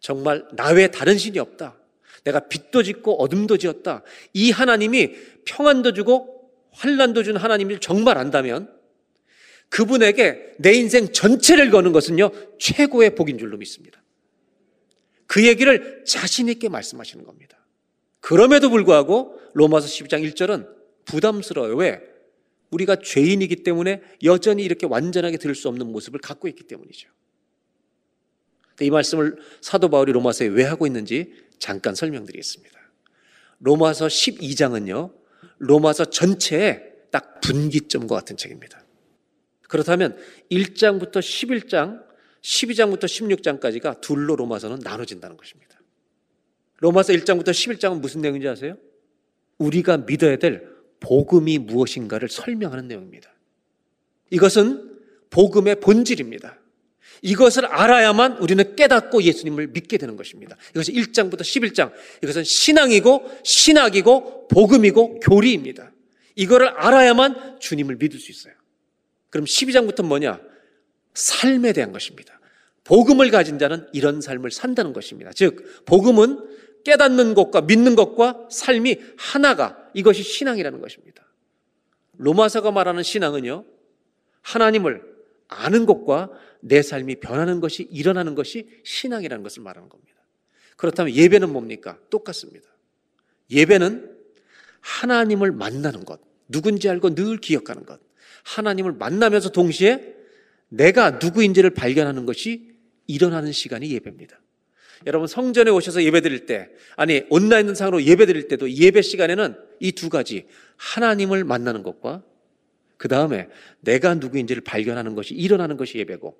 정말 나 외에 다른 신이 없다. 내가 빛도 짓고 어둠도 지었다. 이 하나님이 평안도 주고 환난도 준 하나님을 정말 안다면 그분에게 내 인생 전체를 거는 것은요 최고의 복인 줄로 믿습니다. 그 얘기를 자신 있게 말씀하시는 겁니다. 그럼에도 불구하고 로마서 12장 1절은 부담스러워요. 왜? 우리가 죄인이기 때문에 여전히 이렇게 완전하게 들을 수 없는 모습을 갖고 있기 때문이죠. 이 말씀을 사도 바울이 로마서에 왜 하고 있는지 잠깐 설명드리겠습니다. 로마서 12장은요 로마서 전체에 딱 분기점과 같은 책입니다. 그렇다면 1장부터 11장, 12장부터 16장까지가 둘로 로마서는 나눠진다는 것입니다. 로마서 1장부터 11장은 무슨 내용인지 아세요? 우리가 믿어야 될 복음이 무엇인가를 설명하는 내용입니다. 이것은 복음의 본질입니다. 이것을 알아야만 우리는 깨닫고 예수님을 믿게 되는 것입니다. 이것이 1장부터 11장, 이것은 신앙이고 신학이고 복음이고 교리입니다. 이거를 알아야만 주님을 믿을 수 있어요. 그럼 12장부터는 뭐냐? 삶에 대한 것입니다. 복음을 가진 자는 이런 삶을 산다는 것입니다. 즉 복음은 깨닫는 것과 믿는 것과 삶이 하나가, 이것이 신앙이라는 것입니다. 로마서가 말하는 신앙은요 하나님을 아는 것과 내 삶이 변하는 것이 일어나는 것이 신앙이라는 것을 말하는 겁니다. 그렇다면 예배는 뭡니까? 똑같습니다. 예배는 하나님을 만나는 것, 누군지 알고 늘 기억하는 것, 하나님을 만나면서 동시에 내가 누구인지를 발견하는 것이 일어나는 시간이 예배입니다. 여러분 성전에 오셔서 예배드릴 때, 아니 온라인상으로 예배드릴 때도 예배 시간에는 이 두 가지, 하나님을 만나는 것과 그 다음에 내가 누구인지를 발견하는 것이 일어나는 것이 예배고,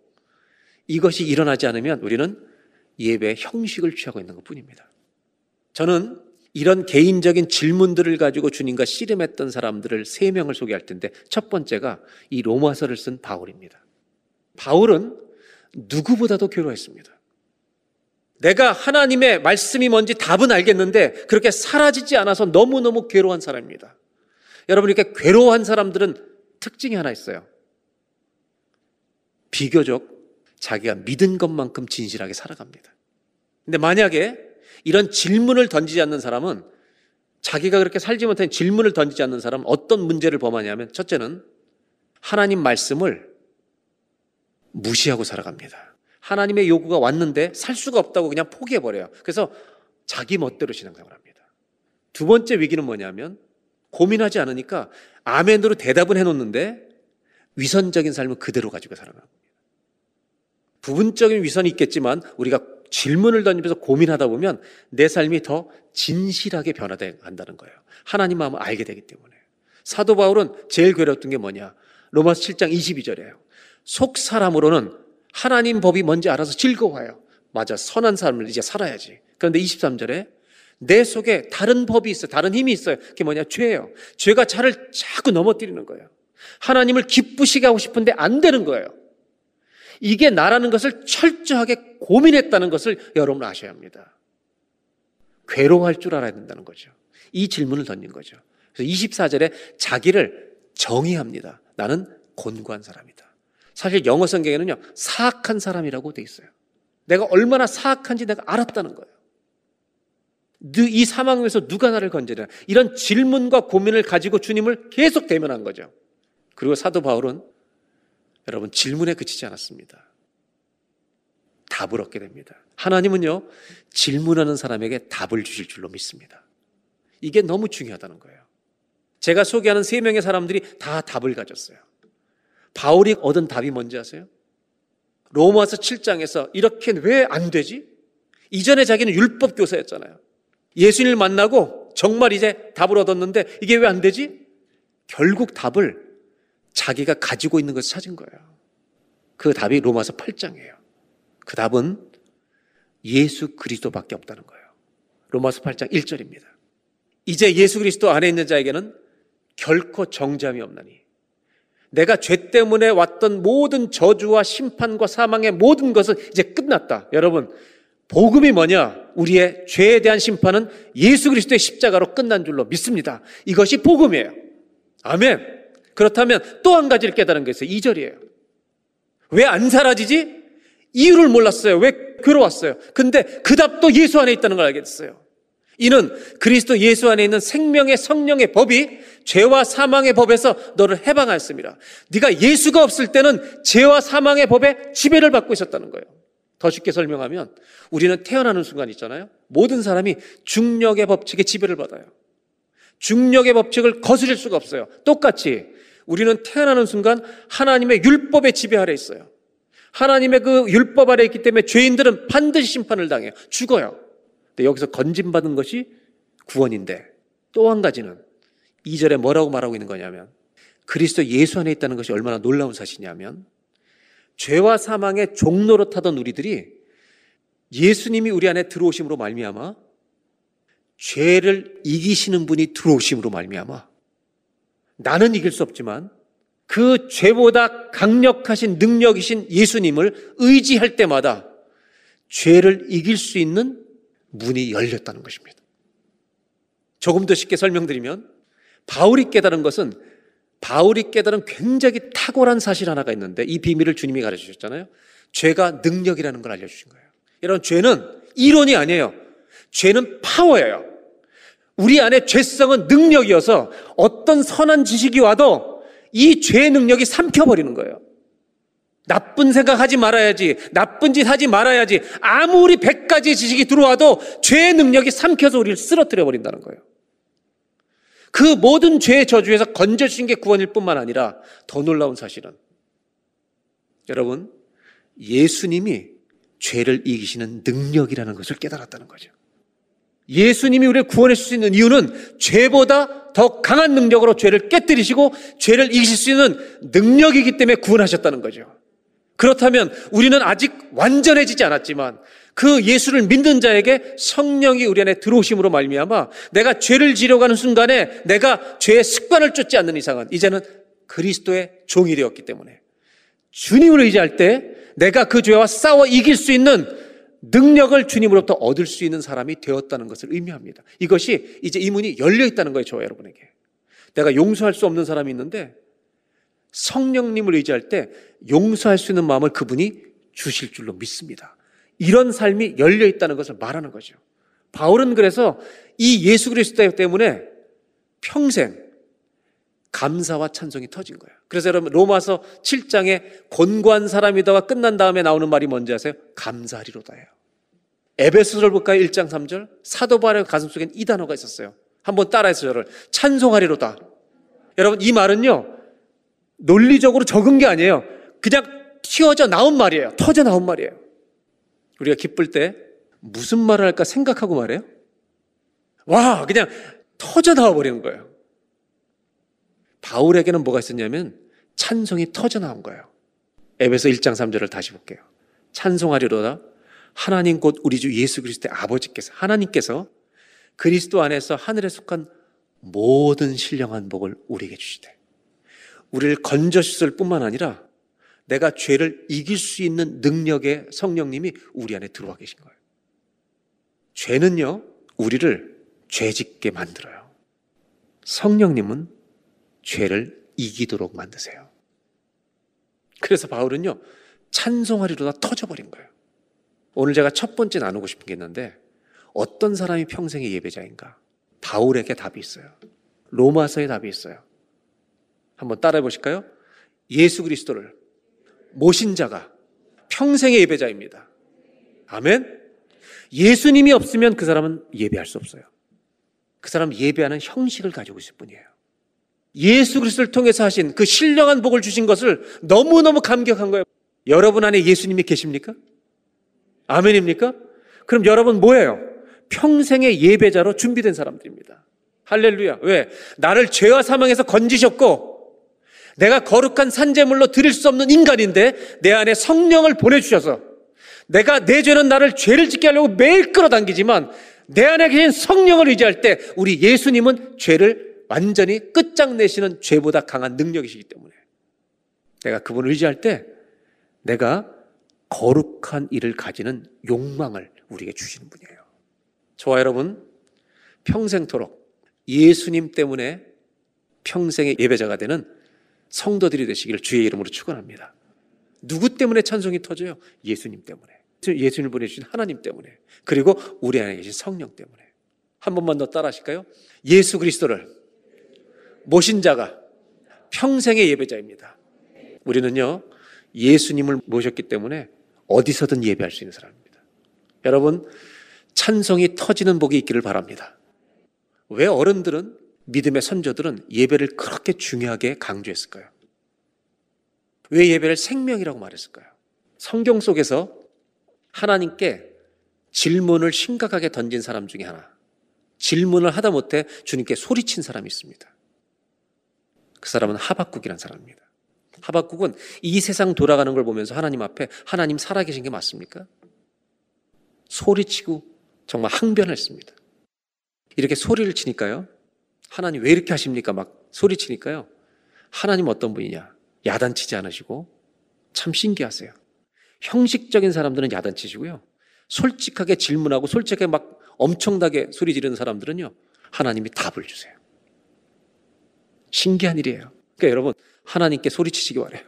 이것이 일어나지 않으면 우리는 예배 형식을 취하고 있는 것뿐입니다. 저는 이런 개인적인 질문들을 가지고 주님과 씨름했던 사람들을 3명을 소개할 텐데, 첫 번째가 이 로마서를 쓴 바울입니다. 바울은 누구보다도 괴로워했습니다. 내가 하나님의 말씀이 뭔지 답은 알겠는데 그렇게 사라지지 않아서 너무너무 괴로운 사람입니다. 여러분 이렇게 괴로워한 사람들은 특징이 하나 있어요. 비교적 자기가 믿은 것만큼 진실하게 살아갑니다. 근데 만약에 이런 질문을 던지지 않는 사람은, 자기가 그렇게 살지 못한 질문을 던지지 않는 사람은 어떤 문제를 범하냐면, 첫째는 하나님 말씀을 무시하고 살아갑니다. 하나님의 요구가 왔는데 살 수가 없다고 그냥 포기해버려요. 그래서 자기 멋대로 신앙생활을 합니다. 두 번째 위기는 뭐냐면, 고민하지 않으니까 아멘으로 대답은 해놓는데 위선적인 삶은 그대로 가지고 살아갑니다. 부분적인 위선이 있겠지만 우리가 질문을 던지면서 고민하다 보면 내 삶이 더 진실하게 변화된다는 거예요. 하나님 마음을 알게 되기 때문에. 사도 바울은 제일 괴로웠던 게 뭐냐, 로마서 7장 22절이에요. 속 사람으로는 하나님 법이 뭔지 알아서 즐거워요. 맞아, 선한 삶을 이제 살아야지. 그런데 23절에 내 속에 다른 법이 있어요. 다른 힘이 있어요. 그게 뭐냐, 죄예요. 죄가 차를 자꾸 넘어뜨리는 거예요. 하나님을 기쁘시게 하고 싶은데 안 되는 거예요. 이게 나라는 것을 철저하게 고민했다는 것을 여러분 아셔야 합니다. 괴로워할 줄 알아야 된다는 거죠. 이 질문을 던진 거죠. 그래서 24절에 자기를 정의합니다. 나는 곤고한 사람이다. 사실 영어 성경에는요, 사악한 사람이라고 돼 있어요. 내가 얼마나 사악한지 내가 알았다는 거예요. 이 사망에서 누가 나를 건져내나, 이런 질문과 고민을 가지고 주님을 계속 대면한 거죠. 그리고 사도 바울은 여러분 질문에 그치지 않았습니다. 답을 얻게 됩니다. 하나님은요, 질문하는 사람에게 답을 주실 줄로 믿습니다. 이게 너무 중요하다는 거예요. 제가 소개하는 3명의 사람들이 다 답을 가졌어요. 바울이 얻은 답이 뭔지 아세요? 로마서 7장에서 이렇게 왜 안 되지? 이전에 자기는 율법 교사였잖아요. 예수님을 만나고 정말 이제 답을 얻었는데 이게 왜 안 되지? 결국 답을 자기가 가지고 있는 것을 찾은 거예요. 그 답이 로마서 8장이에요. 그 답은 예수 그리스도밖에 없다는 거예요. 로마서 8장 1절입니다. 이제 예수 그리스도 안에 있는 자에게는 결코 정죄함이 없나니, 내가 죄 때문에 왔던 모든 저주와 심판과 사망의 모든 것은 이제 끝났다. 여러분, 복음이 뭐냐? 우리의 죄에 대한 심판은 예수 그리스도의 십자가로 끝난 줄로 믿습니다. 이것이 복음이에요. 아멘. 그렇다면 또 한 가지를 깨달은 게 있어요. 2절이에요. 왜 안 사라지지? 이유를 몰랐어요. 왜 괴로웠어요? 근데 그 답도 예수 안에 있다는 걸 알게 됐어요. 이는 그리스도 예수 안에 있는 생명의 성령의 법이 죄와 사망의 법에서 너를 해방하였습니다. 네가 예수가 없을 때는 죄와 사망의 법에 지배를 받고 있었다는 거예요. 더 쉽게 설명하면, 우리는 태어나는 순간 있잖아요. 모든 사람이 중력의 법칙에 지배를 받아요. 중력의 법칙을 거스릴 수가 없어요. 똑같이 우리는 태어나는 순간 하나님의 율법의 지배 아래 있어요. 하나님의 그 율법 아래 있기 때문에 죄인들은 반드시 심판을 당해요. 죽어요. 근데 여기서 건진받은 것이 구원인데, 또 한 가지는 2절에 뭐라고 말하고 있는 거냐면, 그리스도 예수 안에 있다는 것이 얼마나 놀라운 사실이냐면, 죄와 사망의 종로로 타던 우리들이 예수님이 우리 안에 들어오심으로 말미암아, 죄를 이기시는 분이 들어오심으로 말미암아, 나는 이길 수 없지만 그 죄보다 강력하신 능력이신 예수님을 의지할 때마다 죄를 이길 수 있는 문이 열렸다는 것입니다. 조금 더 쉽게 설명드리면, 바울이 깨달은 굉장히 탁월한 사실 하나가 있는데, 이 비밀을 주님이 가르쳐주셨잖아요. 죄가 능력이라는 걸 알려주신 거예요. 이런 죄는 이론이 아니에요. 죄는 파워예요. 우리 안에 죄성은 능력이어서 어떤 선한 지식이 와도 이 죄의 능력이 삼켜버리는 거예요. 나쁜 생각하지 말아야지, 나쁜 짓 하지 말아야지, 아무리 100가지 지식이 들어와도 죄의 능력이 삼켜서 우리를 쓰러뜨려 버린다는 거예요. 그 모든 죄의 저주에서 건져주신 게 구원일 뿐만 아니라, 더 놀라운 사실은 여러분, 예수님이 죄를 이기시는 능력이라는 것을 깨달았다는 거죠. 예수님이 우리를 구원해 주실 수 있는 이유는 죄보다 더 강한 능력으로 죄를 깨뜨리시고 죄를 이기실 수 있는 능력이기 때문에 구원하셨다는 거죠. 그렇다면 우리는 아직 완전해지지 않았지만 그 예수를 믿는 자에게 성령이 우리 안에 들어오심으로 말미암아 내가 죄를 지려고 하는 순간에 내가 죄의 습관을 쫓지 않는 이상은 이제는 그리스도의 종이 되었기 때문에 주님을 의지할 때 내가 그 죄와 싸워 이길 수 있는 능력을 주님으로부터 얻을 수 있는 사람이 되었다는 것을 의미합니다. 이것이 이제 이 문이 열려있다는 거예요. 저와 여러분에게. 내가 용서할 수 없는 사람이 있는데 성령님을 의지할 때 용서할 수 있는 마음을 그분이 주실 줄로 믿습니다. 이런 삶이 열려있다는 것을 말하는 거죠. 바울은 그래서 이 예수 그리스도 때문에 평생 감사와 찬송이 터진 거예요. 그래서 여러분 로마서 7장에 권고한 사람이다가 끝난 다음에 나오는 말이 뭔지 아세요? 감사하리로다예요. 에베소서를 볼까요? 1장 3절. 사도 바울의 가슴속엔 이 단어가 있었어요. 한번 따라해서 저를 찬송하리로다. 여러분 이 말은요 논리적으로 적은 게 아니에요. 그냥 튀어져 나온 말이에요. 터져 나온 말이에요. 우리가 기쁠 때 무슨 말을 할까 생각하고 말해요? 와 그냥 터져 나와버리는 거예요. 바울에게는 뭐가 있었냐면 찬송이 터져나온 거예요. 에베소 1장 3절을 다시 볼게요. 찬송하리로다 하나님 곧 우리 주 예수 그리스도의 아버지께서 하나님께서 그리스도 안에서 하늘에 속한 모든 신령한 복을 우리에게 주시되 우리를 건져주실 뿐만 아니라 내가 죄를 이길 수 있는 능력의 성령님이 우리 안에 들어와 계신 거예요. 죄는요 우리를 죄짓게 만들어요. 성령님은 죄를 이기도록 만드세요. 그래서 바울은요 찬송하리로다 터져버린 거예요. 오늘 제가 첫 번째 나누고 싶은 게 있는데 어떤 사람이 평생의 예배자인가? 바울에게 답이 있어요. 로마서에 답이 있어요. 한번 따라해 보실까요? 예수 그리스도를 모신 자가 평생의 예배자입니다. 아멘? 예수님이 없으면 그 사람은 예배할 수 없어요. 그 사람은 예배하는 형식을 가지고 있을 뿐이에요. 예수 그리스도를 통해서 하신 그 신령한 복을 주신 것을 너무너무 감격한 거예요. 여러분 안에 예수님이 계십니까? 아멘입니까? 그럼 여러분 뭐예요? 평생의 예배자로 준비된 사람들입니다. 할렐루야. 왜? 나를 죄와 사망에서 건지셨고 내가 거룩한 산재물로 드릴 수 없는 인간인데 내 안에 성령을 보내주셔서 내가 내 죄는 나를 죄를 짓게 하려고 매일 끌어당기지만 내 안에 계신 성령을 의지할 때 우리 예수님은 죄를 완전히 끝장내시는 죄보다 강한 능력이시기 때문에 내가 그분을 의지할 때 내가 거룩한 일을 가지는 욕망을 우리에게 주시는 분이에요. 저와 여러분 평생토록 예수님 때문에 평생의 예배자가 되는 성도들이 되시기를 주의 이름으로 축원합니다. 누구 때문에 찬송이 터져요? 예수님 때문에. 예수님을 보내주신 하나님 때문에. 그리고 우리 안에 계신 성령 때문에. 한 번만 더 따라 하실까요? 예수 그리스도를 모신 자가 평생의 예배자입니다. 우리는요 예수님을 모셨기 때문에 어디서든 예배할 수 있는 사람입니다. 여러분 찬송이 터지는 복이 있기를 바랍니다. 왜 어른들은 믿음의 선조들은 예배를 그렇게 중요하게 강조했을까요? 왜 예배를 생명이라고 말했을까요? 성경 속에서 하나님께 질문을 심각하게 던진 사람 중에 하나 질문을 하다 못해 주님께 소리친 사람이 있습니다. 그 사람은 하박국이라는 사람입니다. 하박국은 이 세상 돌아가는 걸 보면서 하나님 앞에 하나님 살아계신 게 맞습니까? 소리치고 정말 항변했습니다. 이렇게 소리를 치니까요. 하나님 왜 이렇게 하십니까? 막 소리치니까요. 하나님 어떤 분이냐? 야단치지 않으시고 참 신기하세요. 형식적인 사람들은 야단치시고요. 솔직하게 질문하고 솔직하게 막 엄청나게 소리 지르는 사람들은요. 하나님이 답을 주세요. 신기한 일이에요. 그러니까 여러분 하나님께 소리치시기 바래요.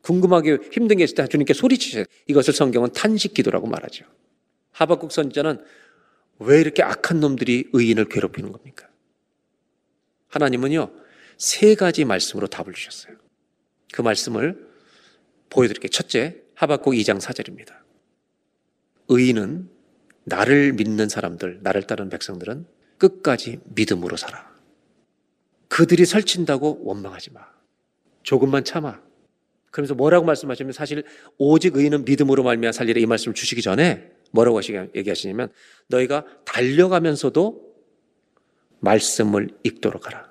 궁금하게 힘든 게 있을 때 주님께 소리치세요. 이것을 성경은 탄식기도라고 말하죠. 하박국 선지자는 왜 이렇게 악한 놈들이 의인을 괴롭히는 겁니까? 하나님은요. 세 가지 말씀으로 답을 주셨어요. 그 말씀을 보여드릴게요. 첫째 하박국 2장 4절입니다. 의인은 나를 믿는 사람들, 나를 따르는 백성들은 끝까지 믿음으로 살아. 그들이 설친다고 원망하지 마. 조금만 참아. 그러면서 뭐라고 말씀하시냐면, 사실 오직 의인은 믿음으로 말미암아 살리라, 이 말씀을 주시기 전에 뭐라고 얘기하시냐면, 너희가 달려가면서도 말씀을 읽도록 하라.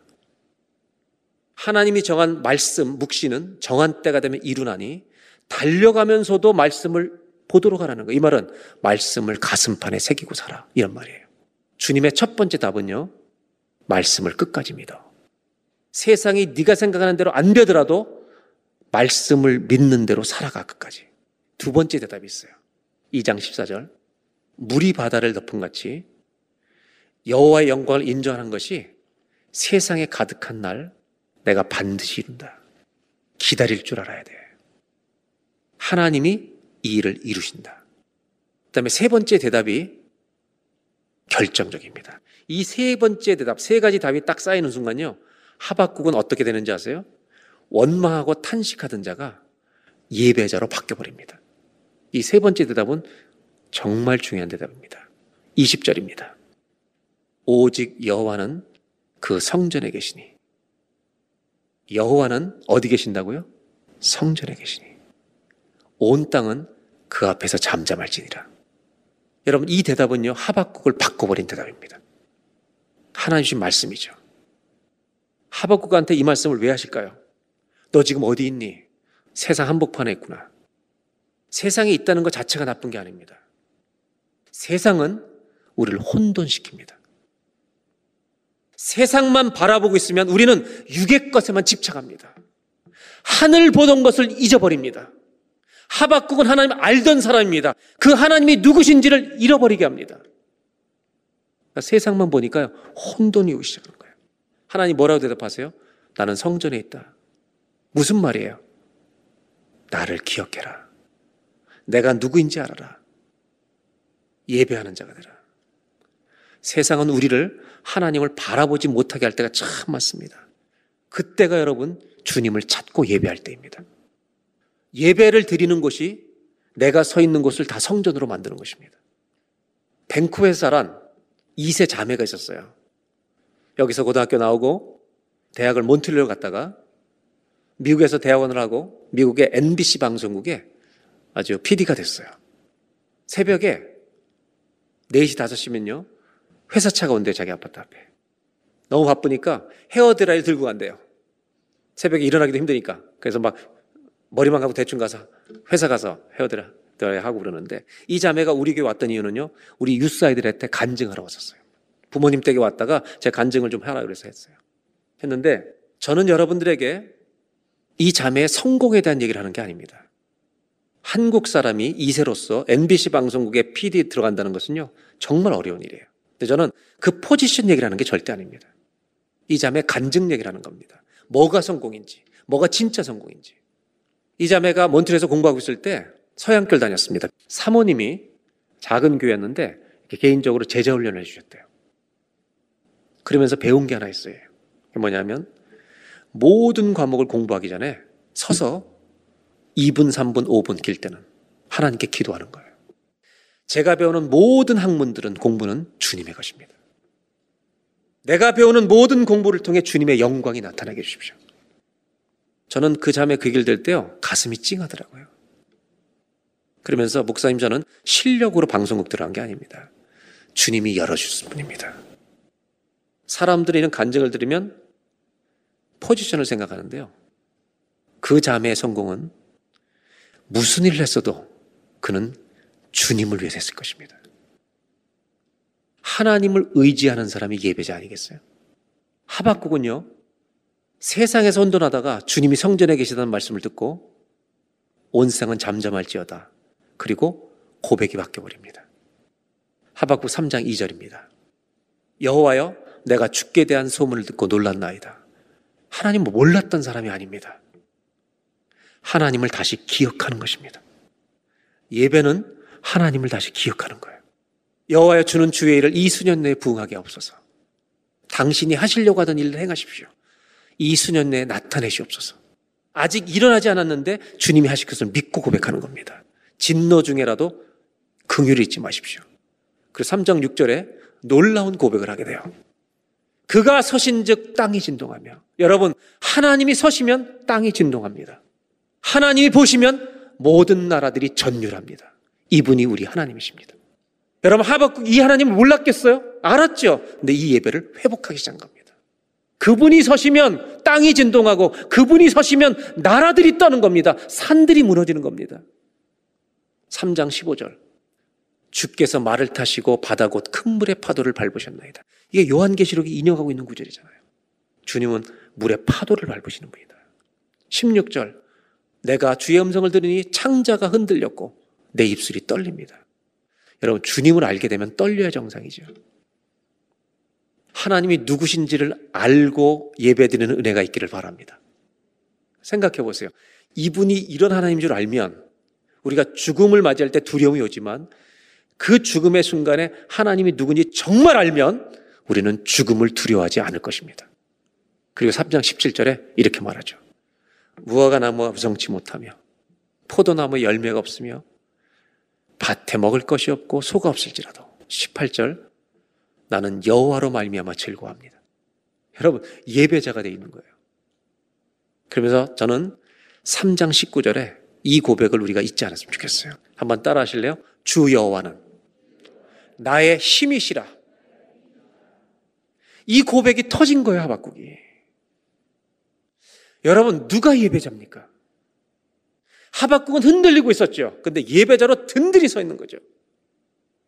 하나님이 정한 말씀, 묵시는 정한 때가 되면 이루나니 달려가면서도 말씀을 보도록 하라는 거예요. 이 말은 말씀을 가슴판에 새기고 살아, 이런 말이에요. 주님의 첫 번째 답은요, 말씀을 끝까지 믿어. 세상이 네가 생각하는 대로 안 되더라도 말씀을 믿는 대로 살아가, 끝까지. 두 번째 대답이 있어요. 2장 14절. 물이 바다를 덮은 같이 여호와의 영광을 인정하는 것이 세상에 가득한 날 내가 반드시 이룬다. 기다릴 줄 알아야 돼. 하나님이 이 일을 이루신다. 그 다음에 세 번째 대답이 결정적입니다. 이 세 번째 대답, 세 가지 답이 딱 쌓이는 순간요, 하박국은 어떻게 되는지 아세요? 원망하고 탄식하던 자가 예배자로 바뀌어버립니다. 이 세 번째 대답은 정말 중요한 대답입니다. 20절입니다. 오직 여호와는 그 성전에 계시니. 여호와는 어디 계신다고요? 성전에 계시니. 온 땅은 그 앞에서 잠잠할지니라. 여러분, 이 대답은요, 하박국을 바꿔버린 대답입니다. 하나님 주신 말씀이죠. 하박국한테 이 말씀을 왜 하실까요? 너 지금 어디 있니? 세상 한복판에 있구나. 세상에 있다는 것 자체가 나쁜 게 아닙니다. 세상은 우리를 혼돈시킵니다. 세상만 바라보고 있으면 우리는 육의 것에만 집착합니다. 하늘 보던 것을 잊어버립니다. 하박국은 하나님 알던 사람입니다. 그 하나님이 누구신지를 잃어버리게 합니다. 그러니까 세상만 보니까 혼돈이 오기 시작하는 거예요. 하나님 뭐라고 대답하세요? 나는 성전에 있다. 무슨 말이에요? 나를 기억해라. 내가 누구인지 알아라. 예배하는 자가 되라. 세상은 우리를, 하나님을 바라보지 못하게 할 때가 참 많습니다. 그때가 여러분, 주님을 찾고 예배할 때입니다. 예배를 드리는 곳이 내가 서 있는 곳을 다 성전으로 만드는 것입니다. 밴쿠에 살한 이새 자매가 있었어요. 여기서 고등학교 나오고 대학을 몬트리올 갔다가 미국에서 대학원을 하고 미국의 NBC 방송국에 아주 PD가 됐어요. 새벽에 4시, 5시면요 회사차가 온대요. 자기 아파트 앞에. 너무 바쁘니까 헤어드라이를 들고 간대요. 새벽에 일어나기도 힘드니까. 그래서 막 머리만 감고 대충 가서 회사 가서 헤어드라이 하고 그러는데, 이 자매가 우리 교회 왔던 이유는요, 우리 유스 아이들한테 간증하러 왔었어요. 부모님 댁에 왔다가 제가 간증을 좀 하라 그래서 했어요. 했는데 저는 여러분들에게 이 자매의 성공에 대한 얘기를 하는 게 아닙니다. 한국 사람이 2세로서 MBC 방송국에 PD 들어간다는 것은요, 정말 어려운 일이에요. 근데 저는 그 포지션 얘기를 하는 게 절대 아닙니다. 이 자매 간증 얘기를 하는 겁니다. 뭐가 성공인지, 뭐가 진짜 성공인지. 이 자매가 몬트리올에서 공부하고 있을 때 서양교를 다녔습니다. 사모님이 작은 교회였는데 개인적으로 제자훈련을 해주셨대요. 그러면서 배운 게 하나 있어요. 그게 뭐냐면, 모든 과목을 공부하기 전에 서서 2분, 3분, 5분 길 때는 하나님께 기도하는 거예요. 제가 배우는 모든 학문들은, 공부는 주님의 것입니다. 내가 배우는 모든 공부를 통해 주님의 영광이 나타나게 해주십시오. 저는 그 자매 그 얘기를 들 때요, 가슴이 찡하더라고요. 그러면서 목사님, 저는 실력으로 방송국 들어간 게 아닙니다. 주님이 열어주실 분입니다. 사람들이 이런 간증을 들으면 포지션을 생각하는데요, 그 자매의 성공은 무슨 일을 했어도 그는 주님을 위해서 했을 것입니다. 하나님을 의지하는 사람이 예배자 아니겠어요? 하박국은요, 세상에서 혼돈하다가 주님이 성전에 계시다는 말씀을 듣고 온 세상은 잠잠할지어다. 그리고 고백이 바뀌어버립니다. 하박국 3장 2절입니다. 여호와여, 내가 주께 대한 소문을 듣고 놀랐나이다. 하나님 몰랐던 사람이 아닙니다. 하나님을 다시 기억하는 것입니다. 예배는 하나님을 다시 기억하는 거예요. 여호와여, 주는 주의 일을 이 수년 내에 부응하게 하옵소서. 당신이 하시려고 하던 일을 행하십시오. 이 수년 내에 나타내시옵소서. 아직 일어나지 않았는데 주님이 하실 것을 믿고 고백하는 겁니다. 진노 중에라도 긍휼을 잊지 마십시오. 그래서 3장 6절에 놀라운 고백을 하게 돼요. 그가 서신 즉 땅이 진동하며. 여러분, 하나님이 서시면 땅이 진동합니다. 하나님이 보시면 모든 나라들이 전율합니다. 이분이 우리 하나님이십니다. 여러분, 하박국 이 하나님을 몰랐겠어요? 알았죠? 근데 이 예배를 회복하기 시작한 겁니다. 그분이 서시면 땅이 진동하고, 그분이 서시면 나라들이 떠는 겁니다. 산들이 무너지는 겁니다. 3장 15절. 주께서 말을 타시고 바다 곧 큰 물의 파도를 밟으셨나이다. 이게 요한계시록이 인용하고 있는 구절이잖아요. 주님은 물의 파도를 밟으시는 분이다. 16절. 내가 주의 음성을 들으니 창자가 흔들렸고 내 입술이 떨립니다. 여러분, 주님을 알게 되면 떨려야 정상이죠. 하나님이 누구신지를 알고 예배드리는 은혜가 있기를 바랍니다. 생각해 보세요. 이분이 이런 하나님인 줄 알면 우리가 죽음을 맞이할 때 두려움이 오지만, 그 죽음의 순간에 하나님이 누군지 정말 알면 우리는 죽음을 두려워하지 않을 것입니다. 그리고 3장 17절에 이렇게 말하죠. 무화과 나무가 무성치 못하며 포도나무 열매가 없으며 밭에 먹을 것이 없고 소가 없을지라도. 18절. 나는 여호와로 말미암아 즐거워합니다. 여러분, 예배자가 되어 있는 거예요. 그러면서 저는 3장 19절에 이 고백을 우리가 잊지 않았으면 좋겠어요. 한번 따라 하실래요? 주 여호와는 나의 힘이시라. 이 고백이 터진 거예요, 하박국이. 여러분, 누가 예배자입니까? 하박국은 흔들리고 있었죠. 근데 예배자로 든든히 서 있는 거죠.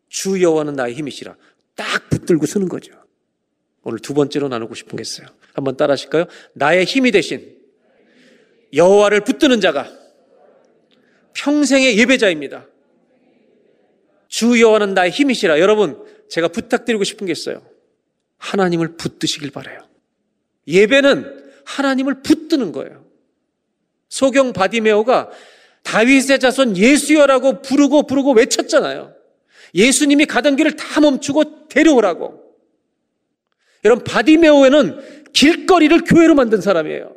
주 여호와는 나의 힘이시라. 딱 붙들고 서는 거죠. 오늘 두 번째로 나누고 싶은 게 있어요. 한번 따라 하실까요? 나의 힘이 되신 여호와를 붙드는 자가 평생의 예배자입니다. 주 여호와는 나의 힘이시라. 여러분, 제가 부탁드리고 싶은 게 있어요. 하나님을 붙드시길 바라요. 예배는 하나님을 붙드는 거예요. 소경 바디메오가 다윗의 자손 예수여라고 부르고 외쳤잖아요. 예수님이 가던 길을 다 멈추고 데려오라고. 여러분, 바디메오에는 길거리를 교회로 만든 사람이에요.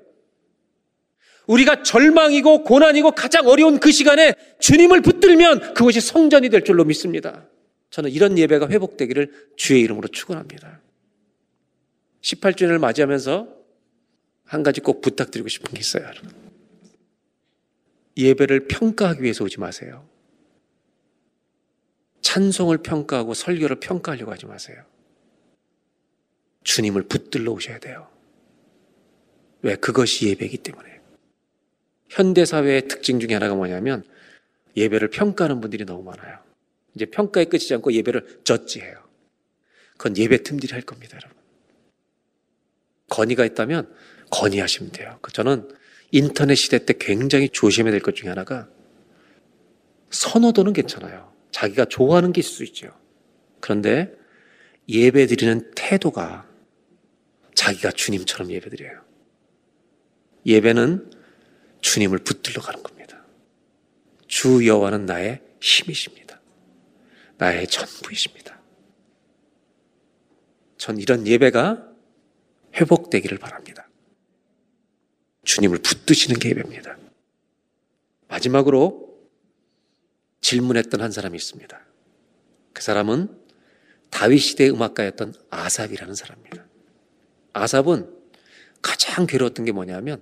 우리가 절망이고 고난이고 가장 어려운 그 시간에 주님을 붙들면 그것이 성전이 될 줄로 믿습니다. 저는 이런 예배가 회복되기를 주의 이름으로 축원합니다. 18주년을 맞이하면서 한 가지 꼭 부탁드리고 싶은 게 있어요. 예배를 평가하기 위해서 오지 마세요. 찬송을 평가하고 설교를 평가하려고 하지 마세요. 주님을 붙들러 오셔야 돼요. 왜? 그것이 예배이기 때문에. 현대사회의 특징 중에 하나가 뭐냐면 예배를 평가하는 분들이 너무 많아요. 이제 평가에 끝이지 않고 예배를 젖지해요. 그건 예배 틈들이 할 겁니다, 여러분. 건의가 있다면 건의하시면 돼요. 저는 인터넷 시대 때 굉장히 조심해야 될 것 중에 하나가, 선호도는 괜찮아요. 자기가 좋아하는 게 있을 수 있죠. 그런데 예배 드리는 태도가 자기가 주님처럼 예배 드려요. 예배는 주님을 붙들러 가는 겁니다. 주 여호와는 나의 힘이십니다. 나의 전부이십니다. 전 이런 예배가 회복되기를 바랍니다. 주님을 붙드시는 게 예배입니다. 마지막으로 질문했던 한 사람이 있습니다. 그 사람은 다윗 시대의 음악가였던 아삽이라는 사람입니다. 아삽은 가장 괴로웠던 게 뭐냐면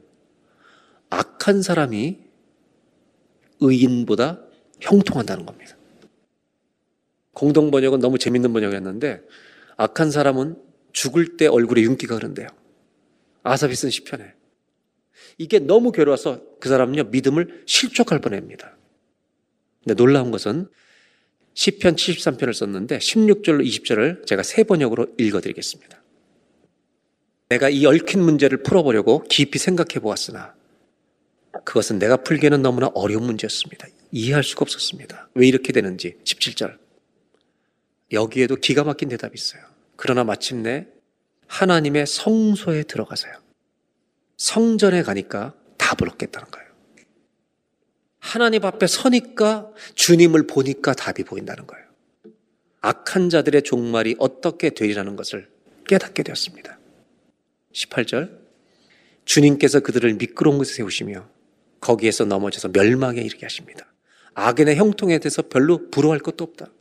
악한 사람이 의인보다 형통한다는 겁니다. 공동 번역은 너무 재밌는 번역이었는데 악한 사람은 죽을 때 얼굴에 윤기가 흐른대요. 아삽이 쓴 시편에. 이게 너무 괴로워서 그 사람은요, 믿음을 실족할 뻔합니다. 근데 놀라운 것은 시편 73편을 썼는데 16절로 20절을 제가 새 번역으로 읽어드리겠습니다. 내가 이 얽힌 문제를 풀어보려고 깊이 생각해 보았으나 그것은 내가 풀기에는 너무나 어려운 문제였습니다. 이해할 수가 없었습니다. 왜 이렇게 되는지. 17절. 여기에도 기가 막힌 대답이 있어요. 그러나 마침내 하나님의 성소에 들어가서요, 성전에 가니까 답을 얻겠다는 거예요. 하나님 앞에 서니까, 주님을 보니까 답이 보인다는 거예요. 악한 자들의 종말이 어떻게 되리라는 것을 깨닫게 되었습니다. 18절. 주님께서 그들을 미끄러운 곳에 세우시며 거기에서 넘어져서 멸망에 이르게 하십니다. 악인의 형통에 대해서 별로 부러워할 것도 없다.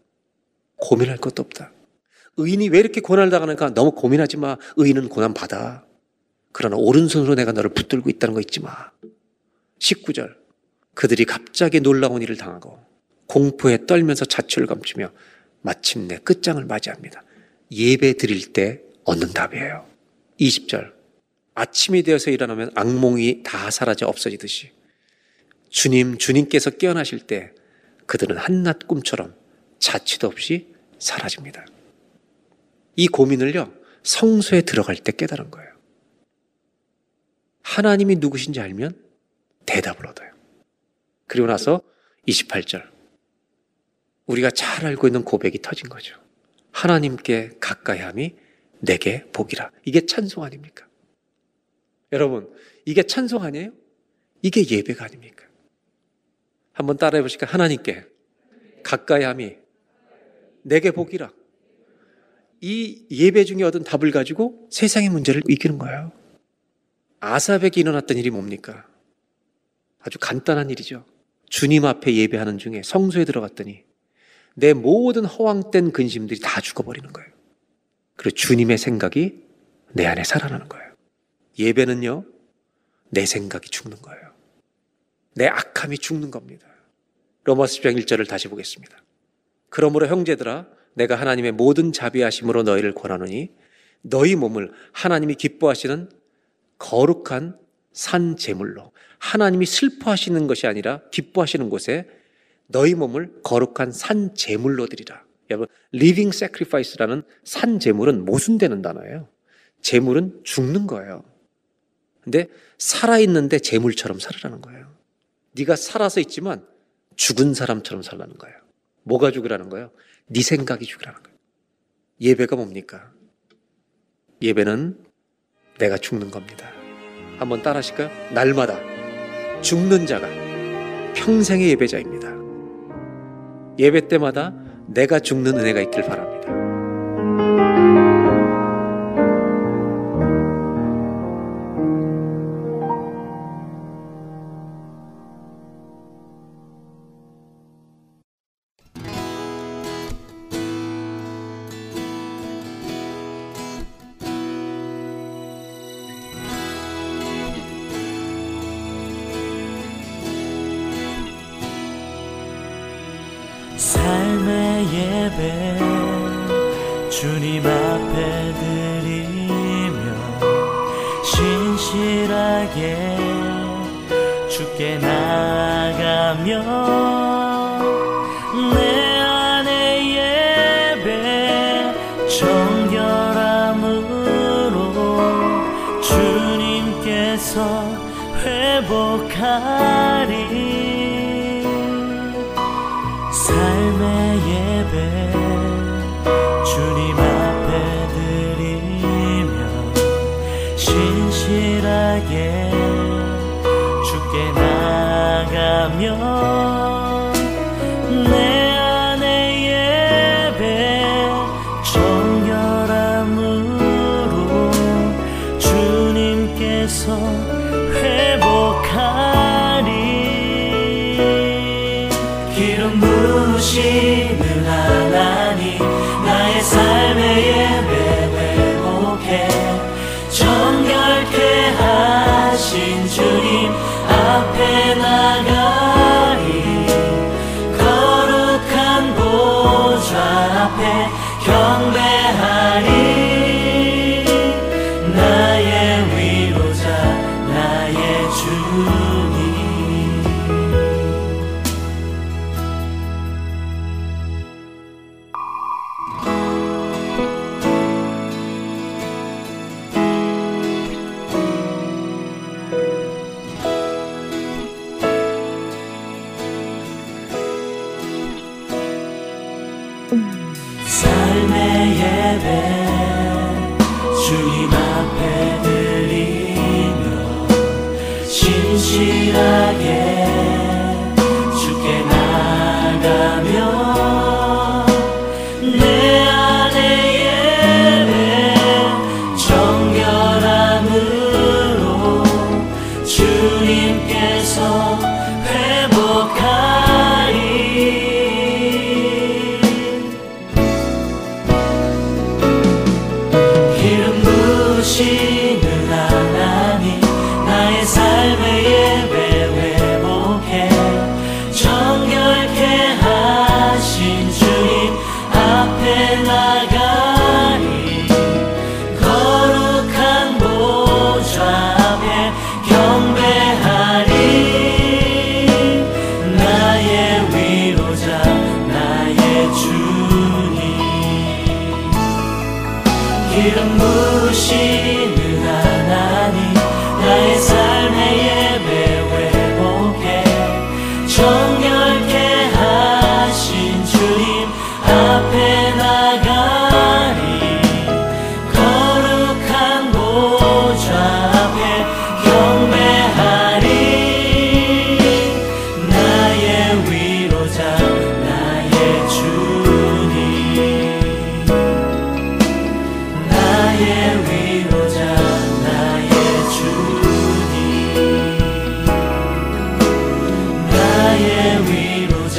고민할 것도 없다. 의인이 왜 이렇게 고난을 당하는가? 너무 고민하지 마. 의인은 고난받아. 그러나 오른손으로 내가 너를 붙들고 있다는 거 잊지 마. 19절. 그들이 갑자기 놀라운 일을 당하고 공포에 떨면서 자취를 감추며 마침내 끝장을 맞이합니다. 예배 드릴 때 얻는 답이에요. 20절, 아침이 되어서 일어나면 악몽이 다 사라져 없어지듯이 주님께서 깨어나실 때 그들은 한낮 꿈처럼 자취도 없이 사라집니다. 이 고민을요, 성소에 들어갈 때 깨달은 거예요. 하나님이 누구신지 알면 대답을 얻어요. 그리고 나서 28절, 우리가 잘 알고 있는 고백이 터진 거죠. 하나님께 가까이함이 내게 복이라. 이게 찬송 아닙니까? 여러분, 이게 찬송 아니에요? 이게 예배가 아닙니까? 한번 따라해 보실까요? 하나님께 가까이함이 내게 복이라. 이 예배 중에 얻은 답을 가지고 세상의 문제를 이기는 거예요. 아삽에게 일어났던 일이 뭡니까? 아주 간단한 일이죠. 주님 앞에 예배하는 중에 성소에 들어갔더니 내 모든 허황된 근심들이 다 죽어버리는 거예요. 그리고 주님의 생각이 내 안에 살아나는 거예요. 예배는요, 내 생각이 죽는 거예요. 내 악함이 죽는 겁니다. 로마서 10장 1절을 다시 보겠습니다. 그러므로 형제들아, 내가 하나님의 모든 자비하심으로 너희를 권하노니 너희 몸을 하나님이 기뻐하시는 거룩한 산 제물로, 하나님이 슬퍼하시는 것이 아니라 기뻐하시는 곳에 너희 몸을 거룩한 산 제물로 드리라. 여러분, living sacrifice라는 산 제물은 모순되는 단어예요. 제물은 죽는 거예요. 근데 살아있는데 제물처럼 살으라는 거예요. 네가 살아서 있지만 죽은 사람처럼 살라는 거예요. 뭐가 죽으라는 거예요? 네 생각이 죽으라는 거예요. 예배가 뭡니까? 예배는 내가 죽는 겁니다. 한번 따라 하실까요? 날마다 죽는 자가 평생의 예배자입니다. 예배 때마다 내가 죽는 은혜가 있길 바랍니다. 기름 부으시는 하나님 나의 삶의 예배 회복해 정결케 하신 주님 앞에 나가리 거룩한 보좌 앞에 경배하리 나의 위로자 나의 주님 나의 위로자 나의 주님 나의 위로자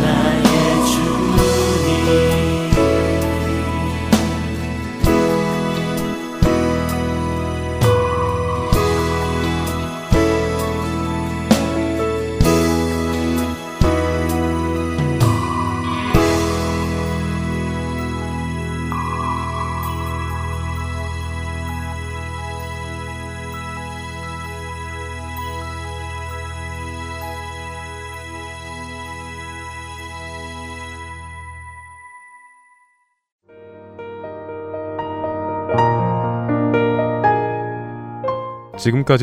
나의 주님 지금까지